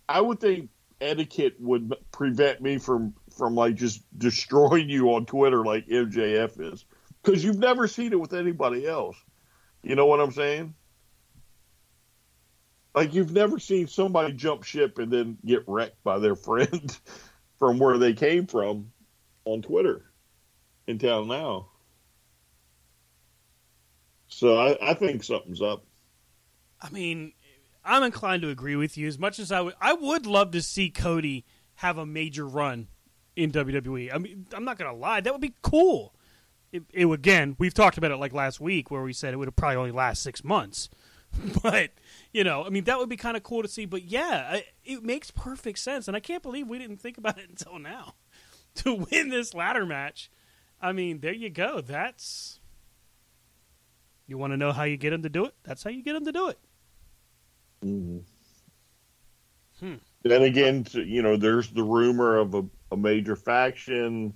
I would think etiquette would prevent me from from like just destroying you on Twitter like M J F is, because you've never seen it with anybody else. You know what I'm saying? Like, you've never seen somebody jump ship and then get wrecked by their friend from where they came from on Twitter until now. So I, I think something's up. I mean, I'm inclined to agree with you as much as I would. I would love to see Cody have a major run in W W E. I mean, I'm not going to lie. That would be cool. It, it, again, we've talked about it like last week where we said it would probably only last six months. But, you know, I mean, that would be kind of cool to see. But, yeah, I, it makes perfect sense. And I can't believe we didn't think about it until now. To win this ladder match, I mean, there you go. That's – you want to know how you get him to do it? That's how you get him to do it. Mm-hmm. Hmm. Then again, you know, there's the rumor of a, a major faction.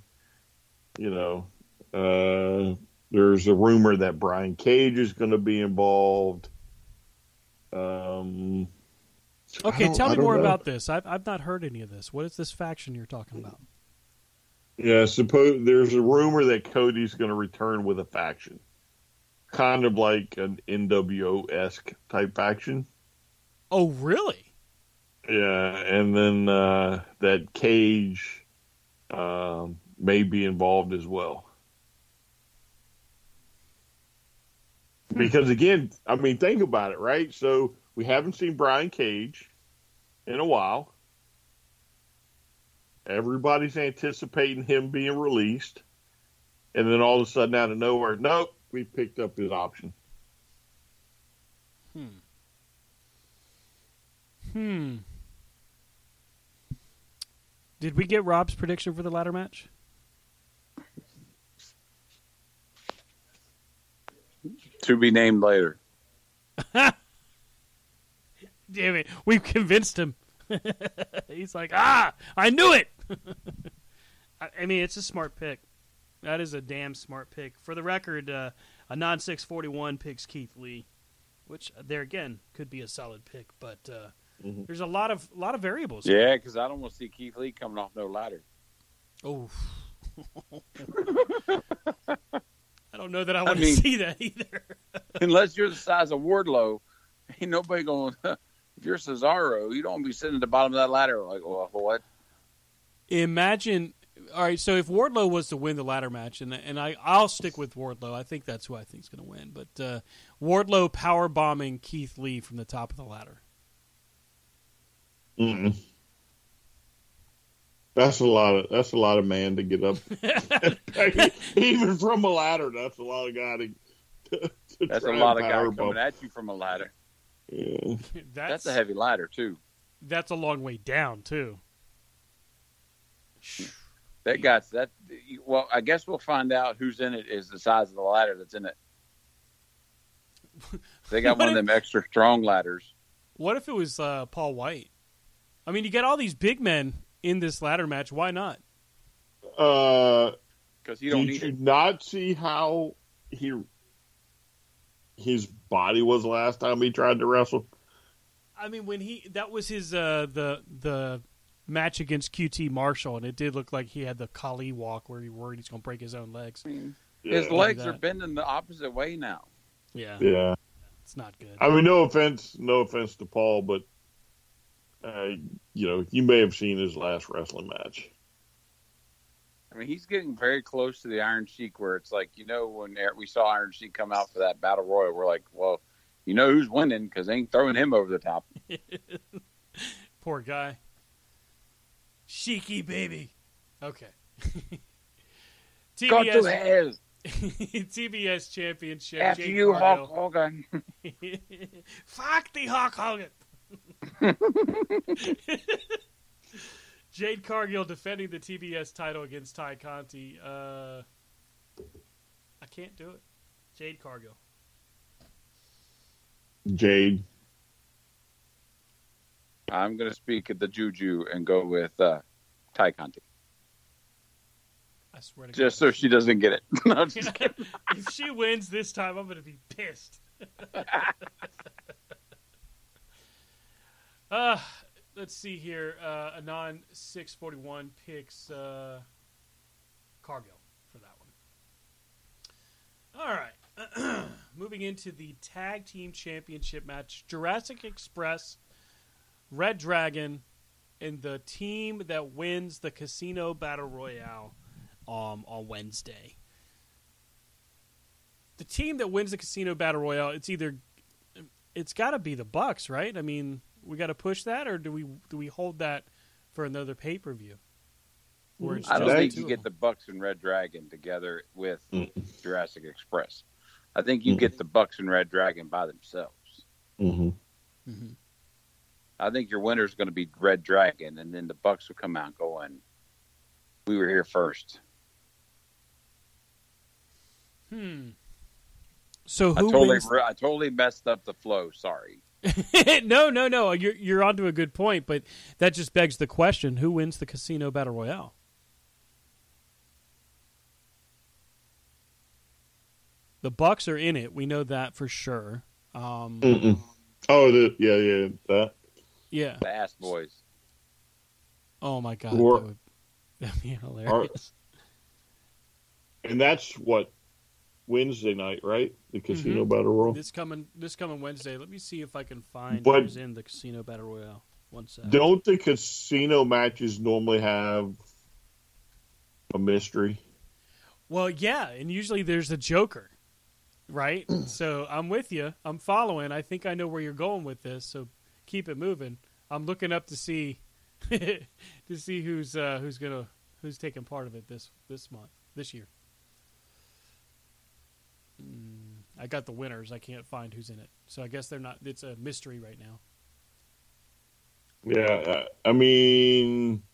You know, uh, there's a rumor that Brian Cage is going to be involved. Um, okay, tell me more know. about this. I've I've not heard any of this. What is this faction you're talking about? Yeah, suppose there's a rumor that Cody's going to return with a faction, kind of like an N W O-esque type faction. Oh, really? Yeah, and then uh, that Cage uh, may be involved as well. Because, again, I mean, think about it, right? So we haven't seen Brian Cage in a while. Everybody's anticipating him being released. And then all of a sudden, out of nowhere, nope, we picked up his option. Hmm. Hmm. Did we get Rob's prediction for the ladder match? To be named later. Damn it. We've convinced him. He's like, ah, I knew it. I, I mean, it's a smart pick. That is a damn smart pick. For the record, uh, a non six forty-one picks Keith Lee, which there again could be a solid pick, but uh, mm-hmm. there's a lot of lot of variables. Yeah, because I don't want to see Keith Lee coming off no ladder. Oh. I don't know that I want I mean, to see that either. Unless you're the size of Wardlow, ain't nobody going to. If you're Cesaro, you don't want to be sitting at the bottom of that ladder like, well, what? Imagine. All right, so if Wardlow was to win the ladder match, and and I, I'll stick with Wardlow. I think that's who I think is going to win. But uh, Wardlow powerbombing Keith Lee from the top of the ladder. Mm-mm. That's a lot of that's a lot of man to get up. Even from a ladder, that's a lot of guy to. to, to that's a lot of guy bump. coming at you from a ladder. Yeah. that's, that's a heavy ladder too. That's a long way down too. That got that. Well, I guess we'll find out who's in it is the size of the ladder that's in it. They got one if, of them extra strong ladders. What if it was uh, Paul White? I mean, you got all these big men in this ladder match. Why not? Because uh, you don't. Did need you it. not see how he his body was last time he tried to wrestle? I mean, when he that was his uh, the the match against Q T Marshall, and it did look like he had the Kali walk where he worried he's going to break his own legs. Yeah. His legs are bending the opposite way now. Yeah, yeah, it's not good. I mean, no offense, no offense to Paul, but uh, you know, you may have seen his last wrestling match. I mean, he's getting very close to the Iron Sheik, where it's like, you know, when we saw Iron Sheik come out for that Battle Royal, we're like, well, you know who's winning because they ain't throwing him over the top. Poor guy. Sheiky baby. Okay. T B S, got to his. T B S Championship. After Jake you, Cardo. Hulk Hogan. Fuck the Hulk Hogan. Jade Cargill defending the T B S title against Ty Conti. Uh, I can't do it. Jade Cargill. Jade. I'm going to speak at the juju and go with uh, Ty Conti. I swear to God. Just so she doesn't get it. No, I'm just kidding. If she wins this time, I'm going to be pissed. uh Let's see here. Uh, Anon six forty-one picks uh, Cargill for that one. All right. Moving into the Tag Team Championship match. Jurassic Express, Red Dragon, and the team that wins the Casino Battle Royale um, on Wednesday. The team that wins the Casino Battle Royale, it's either... It's got to be the Bucks, right? I mean... We got to push that, or do we do we hold that for another pay-per-view? I don't think you get the Bucks and Red Dragon together with mm. Jurassic Express. I think you mm. get the Bucks and Red Dragon by themselves. Mm-hmm. Mm-hmm. I think your winner is going to be Red Dragon, and then the Bucks will come out going, we were here first. Hmm. So who I totally, wins- I totally messed up the flow, sorry. no, no, no. You're you're onto a good point, but that just begs the question: who wins the Casino Battle Royale? The Bucks are in it. We know that for sure. Um, oh, the, yeah, yeah, that. Yeah, the Ass Boys. Oh my God, or, that would that'd be hilarious. Or, and that's what. Wednesday night, right? The Casino mm-hmm. Battle Royale. This coming this coming Wednesday. Let me see if I can find but who's in the Casino Battle Royale. One second. Don't the casino matches normally have a mystery? Well, yeah, and usually there's a joker, right? So I'm with you. I'm following. I think I know where you're going with this, so keep it moving. I'm looking up to see to see who's uh, who's gonna who's taking part of it this this month, this year. I got the winners. I can't find who's in it. So I guess they're not. It's a mystery right now. Yeah. I mean,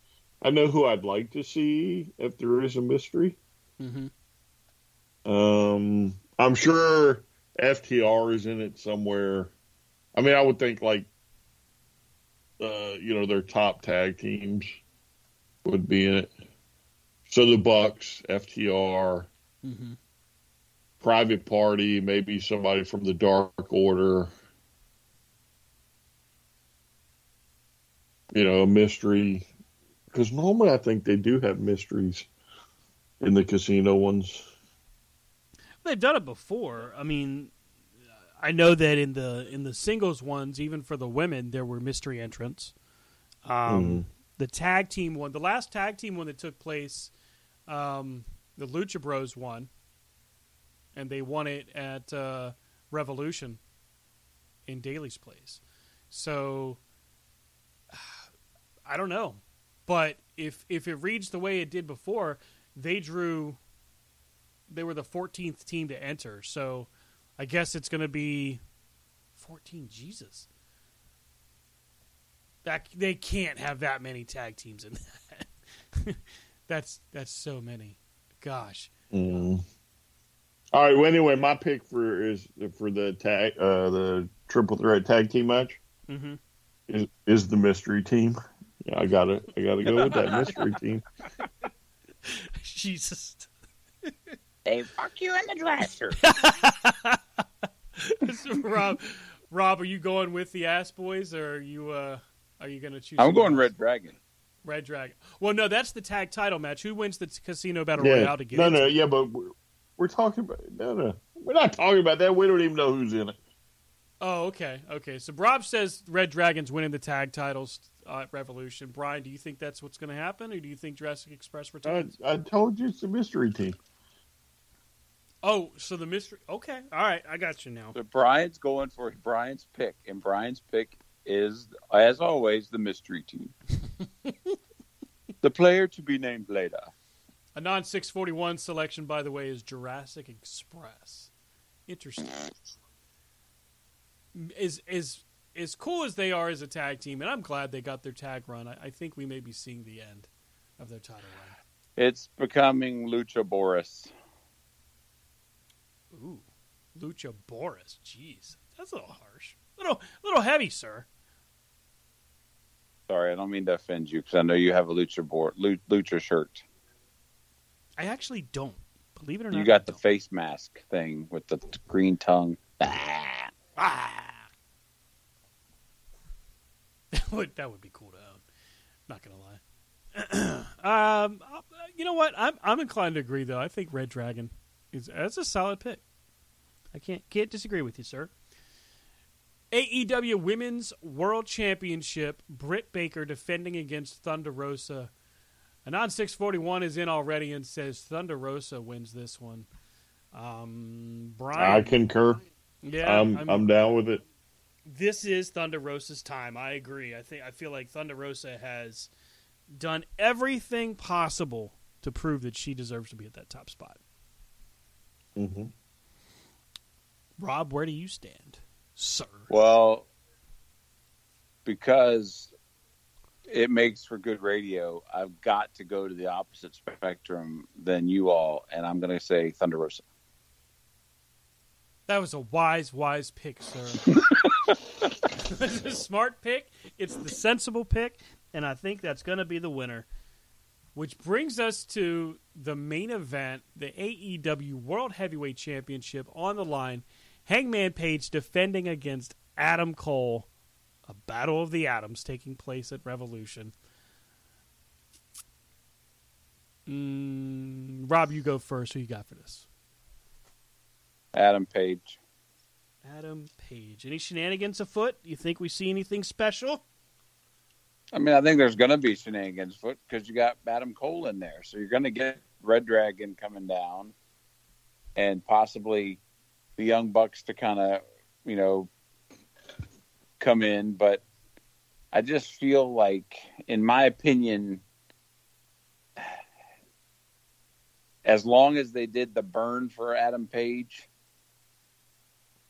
I know who I'd like to see if there is a mystery. Mm-hmm. Um, I'm sure F T R is in it somewhere. I mean, I would think like, uh, you know, their top tag teams would be in it. So the Bucks, F T R. Mm-hmm. Private Party, maybe somebody from the Dark Order. You know, a mystery. Because normally I think they do have mysteries in the casino ones. They've done it before. I mean, I know that in the in the singles ones, even for the women, there were mystery entrants. Um, mm. The tag team one, the last tag team one that took place, um, the Lucha Bros won. And they won it at uh, Revolution in Daly's place. So, I don't know. But if if it reads the way it did before, they drew, they were the fourteenth team to enter. So, I guess it's going to be fourteen, Jesus. That, they can't have that many tag teams in that. that's, that's so many. Gosh. Mm. All right. Well, anyway, my pick for is for the tag, uh, the triple threat tag team match mm-hmm. is is the mystery team. Yeah, I gotta, I gotta go with that mystery team. Jesus, they fuck you in the dresser. Rob, Rob, are you going with the Ass Boys, or are you uh, are you going to choose? I'm going else? Red Dragon. Red Dragon. Well, no, that's the tag title match. Who wins the Casino Battle yeah. Royale to get? No, no, yeah, but we're, we're talking about no, no, we're not talking about that. We don't even know who's in it. Oh, okay, okay. So Rob says Red Dragon's winning the tag titles uh, at Revolution. Brian, do you think that's what's going to happen, or do you think Jurassic Express returns? I, I told you it's a mystery team. Oh, so the mystery. Okay, all right, I got you now. So Brian's going for Brian's pick, and Brian's pick is, as always, the mystery team. The player to be named later. A non six forty-one selection, by the way, is Jurassic Express. Interesting. Is is as cool as they are as a tag team, and I'm glad they got their tag run. I, I think we may be seeing the end of their title run. It's becoming Lucha Boris. Ooh, Lucha Boris. Jeez, that's a little harsh. A little, little heavy, sir. Sorry, I don't mean to offend you because I know you have a Lucha board, Lucha shirt. I actually don't. Believe it or not, you got I the don't. Face mask thing with the green tongue. Ah, ah. That would that would be cool to own. Not gonna lie. um, you know what? I'm I'm inclined to agree though. I think Red Dragon is that's a solid pick. I can't can't disagree with you, sir. A E W Women's World Championship, Britt Baker defending against Thunder Rosa. Anon six forty-one is in already and says Thunder Rosa wins this one. Um, Brian, I concur. Yeah, I'm, I'm, I'm down with it. This is Thunder Rosa's time. I agree. I think I feel like Thunder Rosa has done everything possible to prove that she deserves to be at that top spot. Mm-hmm. Rob, where do you stand? Sir. Well, because it makes for good radio, I've got to go to the opposite spectrum than you all, and I'm going to say Thunder Rosa. That was a wise, wise pick, sir. It's a smart pick. It's the sensible pick, and I think that's going to be the winner. Which brings us to the main event, the A E W World Heavyweight Championship on the line. Hangman Page defending against Adam Cole. A battle of the Atoms taking place at Revolution. Mm, Rob, you go first. Who you got for this? Adam Page. Adam Page. Any shenanigans afoot? You think we see anything special? I mean, I think there's going to be shenanigans afoot because you got Adam Cole in there. So you're going to get Red Dragon coming down and possibly the Young Bucks to kind of, you know, come in. But I just feel like, in my opinion, as long as they did the burn for Adam Page,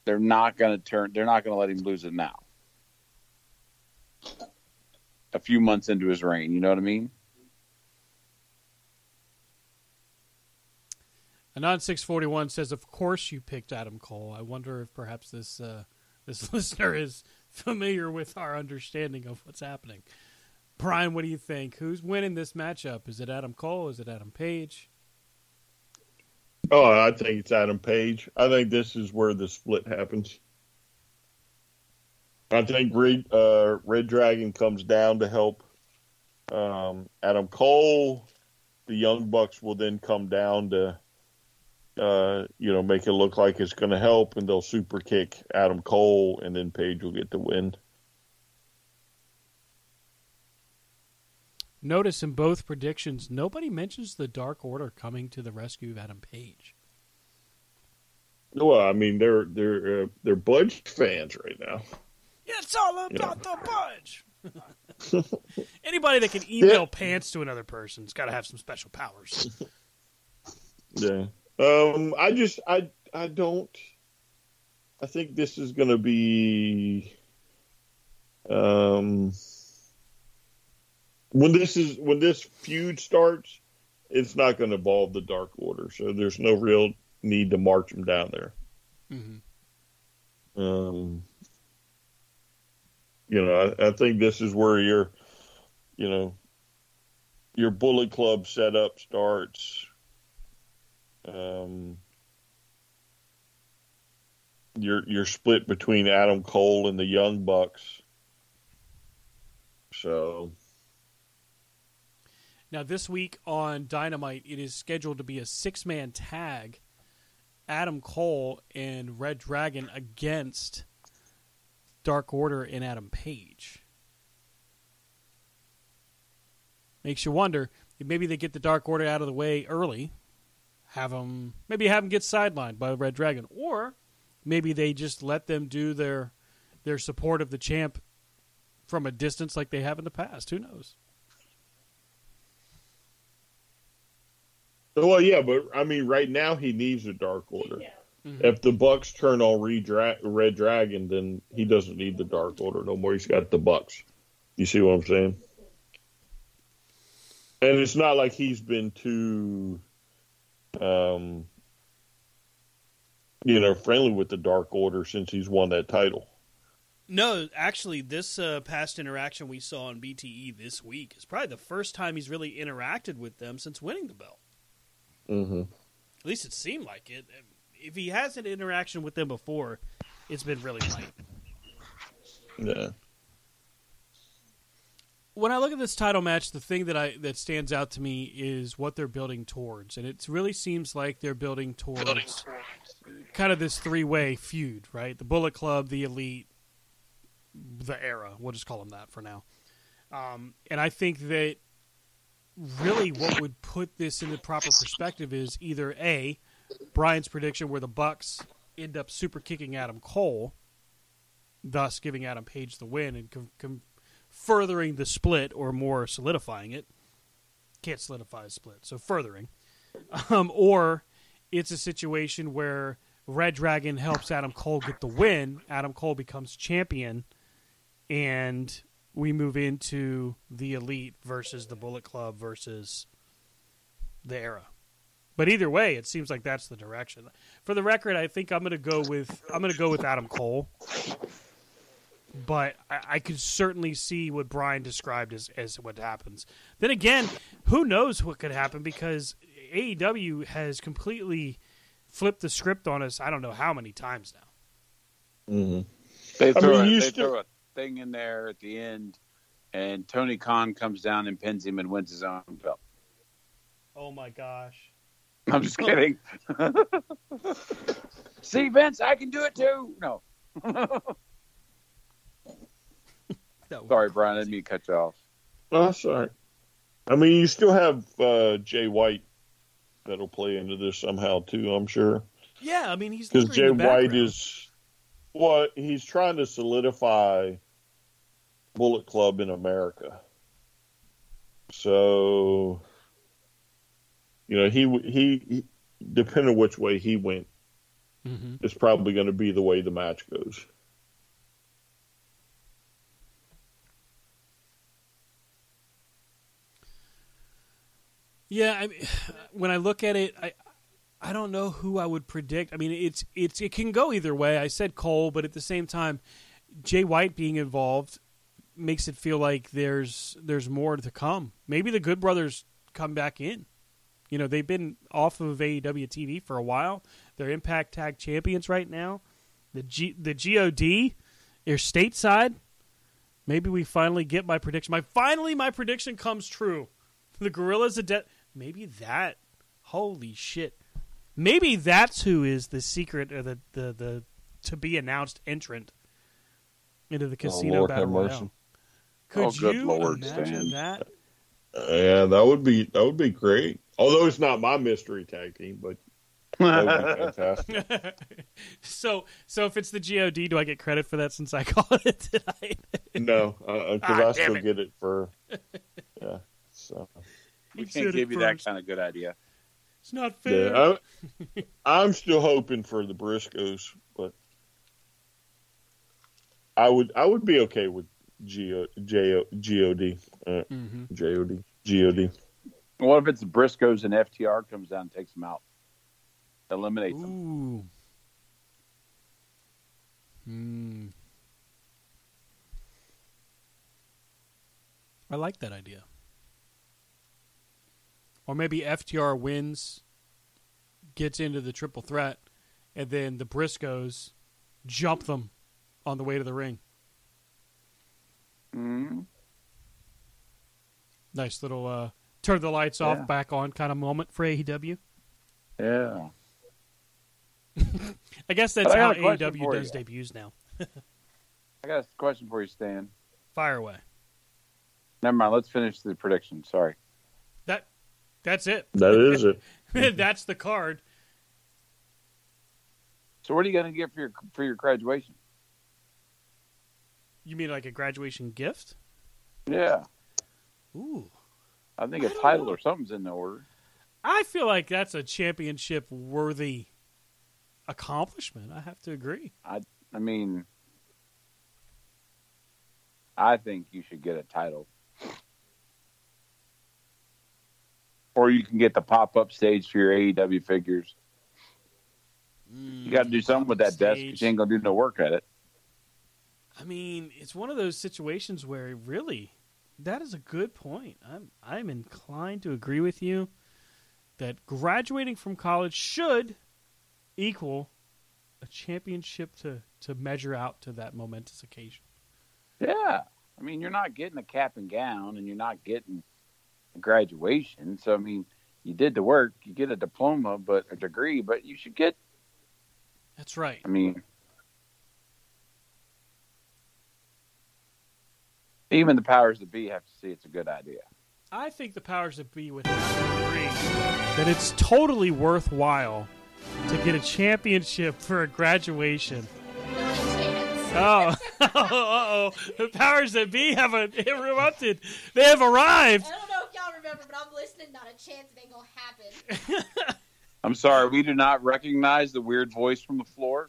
they're not going to turn, they're not going to let him lose it now. A few months into his reign, you know what I mean? Anon six forty-one says, of course you picked Adam Cole. I wonder if perhaps this uh, this listener is familiar with our understanding of what's happening. Brian, what do you think? Who's winning this matchup? Is it Adam Cole? Is it Adam Page? Oh, I think it's Adam Page. I think this is where the split happens. I think Red, uh, Red Dragon comes down to help um, Adam Cole. The Young Bucks will then come down to Uh, you know, make it look like it's going to help, and they'll super kick Adam Cole, and then Page will get the win. Notice in both predictions, nobody mentions the Dark Order coming to the rescue of Adam Page. Well, I mean, they're they're uh, they're Budge fans right now. It's all about you know. the Budge. Anybody that can email yeah. pants to another person's got to have some special powers. Yeah. Um, I just, I, I don't, I think this is going to be, um, when this is, when this feud starts, it's not going to involve the Dark Order. So there's no real need to march them down there. Mm-hmm. Um, you know, I, I think this is where your, you know, your Bullet Club setup starts. Um, you're you're split between Adam Cole and the Young Bucks. So now this week on Dynamite, it is scheduled to be a six-man tag: Adam Cole and Red Dragon against Dark Order and Adam Page. Makes you wonder if maybe they get the Dark Order out of the way early, have them maybe have them get sidelined by Red Dragon, or maybe they just let them do their their support of the champ from a distance like they have in the past. Who knows? Well, yeah, but I mean, right now he needs a Dark Order. Yeah. Mm-hmm. If the Bucks turn on Redra- Red Dragon, then he doesn't need the Dark Order no more. He's got the Bucks. You see what I'm saying? And it's not like he's been too, um, you know, friendly with the Dark Order since he's won that title. No, actually, this uh, past interaction we saw on B T E this week is probably the first time he's really interacted with them since winning the belt. Mm-hmm. At least it seemed like it. If he has an interaction with them before, it's been really light. Yeah. When I look at this title match, the thing that I that stands out to me is what they're building towards, and it really seems like they're building towards, building towards. kind of this three-way feud, right? The Bullet Club, the Elite, the Era. We'll just call them that for now. Um, and I think that really what would put this in the proper perspective is either A, Brian's prediction where the Bucks end up super kicking Adam Cole, thus giving Adam Page the win and com- com- furthering the split, or more solidifying it. Can't solidify a split, so furthering. Um, or it's a situation where Red Dragon helps Adam Cole get the win, Adam Cole becomes champion, and we move into the Elite versus the Bullet Club versus the Era. But either way, it seems like that's the direction. For the record, I think I'm going to go with I'm going to go with Adam Cole. But I, I could certainly see what Brian described as, as what happens. Then again, who knows what could happen, because A E W has completely flipped the script on us I don't know how many times now. Mm-hmm. They, throw, I mean, a, they still... throw a thing in there at the end, and Tony Khan comes down and pins him and wins his own belt. Oh, my gosh. I'm just kidding. See, Vince, I can do it too. No. Sorry, Brian, I didn't mean to cut you off. Oh, sorry. I mean, you still have uh, Jay White that'll play into this somehow too, I'm sure. Yeah, I mean, he's because Jay White is well, he's trying to solidify Bullet Club in America. So, you know, he he, he depending on which way he went, mm-hmm. it's probably going to be the way the match goes. Yeah, I mean, when I look at it, I I don't know who I would predict. I mean, it's it's it can go either way. I said Cole, but at the same time, Jay White being involved makes it feel like there's there's more to come. Maybe the Good Brothers come back in. You know, they've been off of A E W T V for a while. They're Impact Tag Champions right now. The G, the G O D, they're stateside. Maybe we finally get my prediction. My finally my prediction comes true. The Gorillas of Death. Maybe that. Holy shit. Maybe that's who is the secret or the, the, the to be announced entrant into the casino oh, Lord battle royale. Could oh, good you Lord, imagine Stan. That? Uh, yeah, that would be that would be great. Although it's not my mystery tag team, but that would be fantastic. so, so if it's the G O D, do I get credit for that since I called it tonight? No, because uh, ah, I still it. get it for. Yeah. So we can't give you that kind of good idea. It's not fair. Yeah, I, I'm still hoping for the Briscoes, but I would I would be okay with G O D. G O D. What if it's the Briscoes and F T R comes down and takes them out? Eliminates them. Ooh. Hmm. I like that idea. Or maybe F T R wins, gets into the triple threat, and then the Briscoes jump them on the way to the ring. Mm-hmm. Nice little uh, turn the lights yeah. off, back on kind of moment for A E W. Yeah. I guess that's I how A E W does you. debuts now. I got a question for you, Stan. Fire away. Never mind. Let's finish the prediction. Sorry. That, that's it. That is it. That's the card. So what are you going to get for your for your graduation? You mean like a graduation gift? Yeah. Ooh. I think I a title know. or something's in the order. I feel like that's a championship-worthy accomplishment. I have to agree. I I mean, I think you should get a title. Or you can get the pop-up stage for your A E W figures. Mm, you got to do something with that stage. desk because you ain't going to do no work at it. I mean, it's one of those situations where, really, that is a good point. I'm I'm inclined to agree with you that graduating from college should equal a championship to, to measure out to that momentous occasion. Yeah. I mean, you're not getting a cap and gown, and you're not getting a graduation. So, I mean, you did the work. You get a diploma, but a degree, but you should get... That's right. I mean... Even the powers that be have to see it's a good idea. I think the powers that be would have to agree that it's totally worthwhile to get a championship for a graduation. Oh, uh-oh. The powers that be have interrupted. They have arrived. I don't know if y'all remember, but I'm listening. Not a chance it ain't going to happen. I'm sorry. We do not recognize the weird voice from the floor.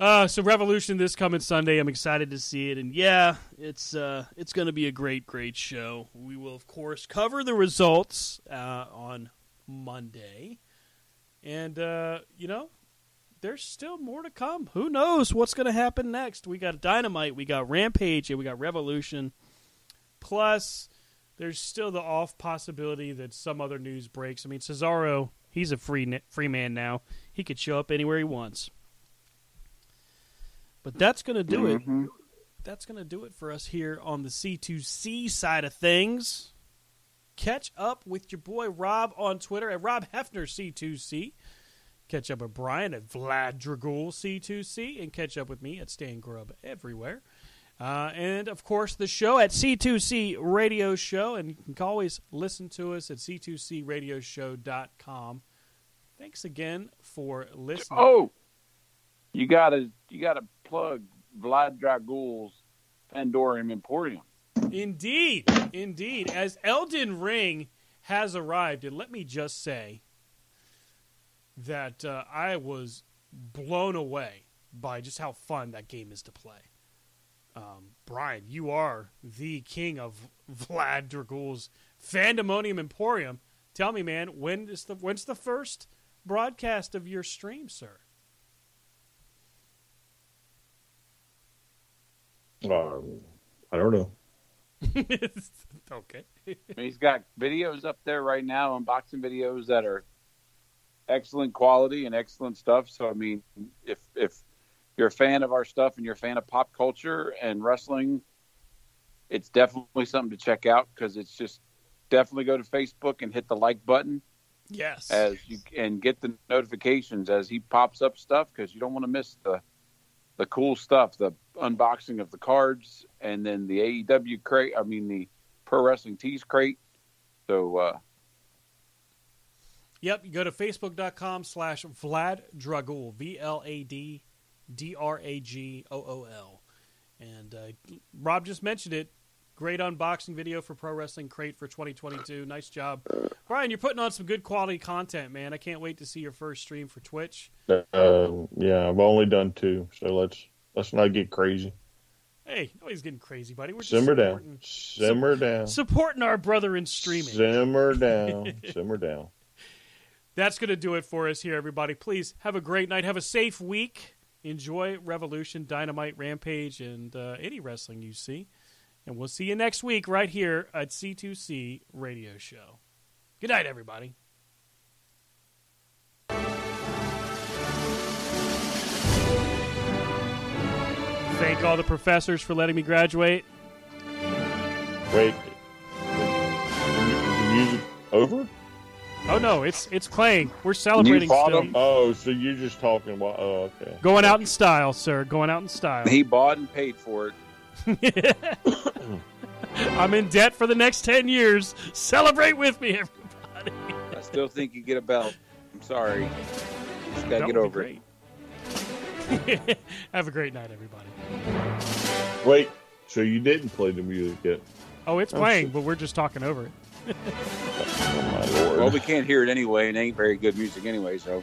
Uh, so Revolution this coming Sunday. I'm excited to see it, and yeah, it's uh, it's going to be a great, great show. We will, of course, cover the results uh, on Monday, and uh, you know, there's still more to come. Who knows what's going to happen next? We got Dynamite, we got Rampage, and we got Revolution. Plus, there's still the off possibility that some other news breaks. I mean, Cesaro, he's a free free man now. He could show up anywhere he wants. But that's going to do mm-hmm. it. That's going to do it for us here on the C two C side of things. Catch up with your boy Rob on Twitter at Rob Hefner C two C. Catch up with Brian at Vlad Dragul C two C. And catch up with me at Stan Grubb everywhere. Uh, and, of course, the show at C two C Radio Show. And you can always listen to us at C two C radio show dot com. Thanks again for listening. Oh! You gotta, you gotta plug Vlad Dragul's Pandorium Emporium. Indeed, indeed. As Elden Ring has arrived, and let me just say that uh, I was blown away by just how fun that game is to play. Um, Brian, you are the king of Vlad Dragul's Fandemonium Emporium. Tell me, man, when is the when's the first broadcast of your stream, sir? Um, I don't know. Okay. I mean, he's got videos up there right now, unboxing videos that are excellent quality and excellent stuff. So, I mean, if if you're a fan of our stuff and you're a fan of pop culture and wrestling, it's definitely something to check out because it's just definitely go to Facebook and hit the like button. Yes. As you and get the notifications as he pops up stuff because you don't want to miss the the cool stuff, the unboxing of the cards, and then the A E W crate, I mean, the Pro Wrestling Tees crate. So, uh... Yep, you go to facebook.com slash Vlad Dragul, V L A D D R A G O O L. And uh, Rob just mentioned it. Great unboxing video for Pro Wrestling Crate for twenty twenty-two. Nice job. Brian, you're putting on some good quality content, man. I can't wait to see your first stream for Twitch. Uh, yeah, I've only done two, so let's let's not get crazy. Hey, nobody's getting crazy, buddy. We're just Simmer down. Simmer su- down. Supporting our brother in streaming. Simmer down. Simmer down. That's going to do it for us here, everybody. Please have a great night. Have a safe week. Enjoy Revolution, Dynamite, Rampage, and uh, any wrestling you see. And we'll see you next week right here at C two C Radio Show. Good night, everybody. thank all the professors for letting me graduate. Wait, is the music over? Oh, no, it's it's playing. We're celebrating still. Him? Oh, so you're just talking about, oh, okay. Going out in style, sir. Going out in style. He bought and paid for it. I'm in debt for the next ten years. Celebrate with me, everybody. I still think you get a belt. I'm sorry. Just got to get over it. Have a great night, everybody. Wait, so you didn't play the music yet? Oh, it's playing, but we're just talking over it. Oh, my Lord. Well, we can't hear it anyway, and it ain't very good music anyway, so.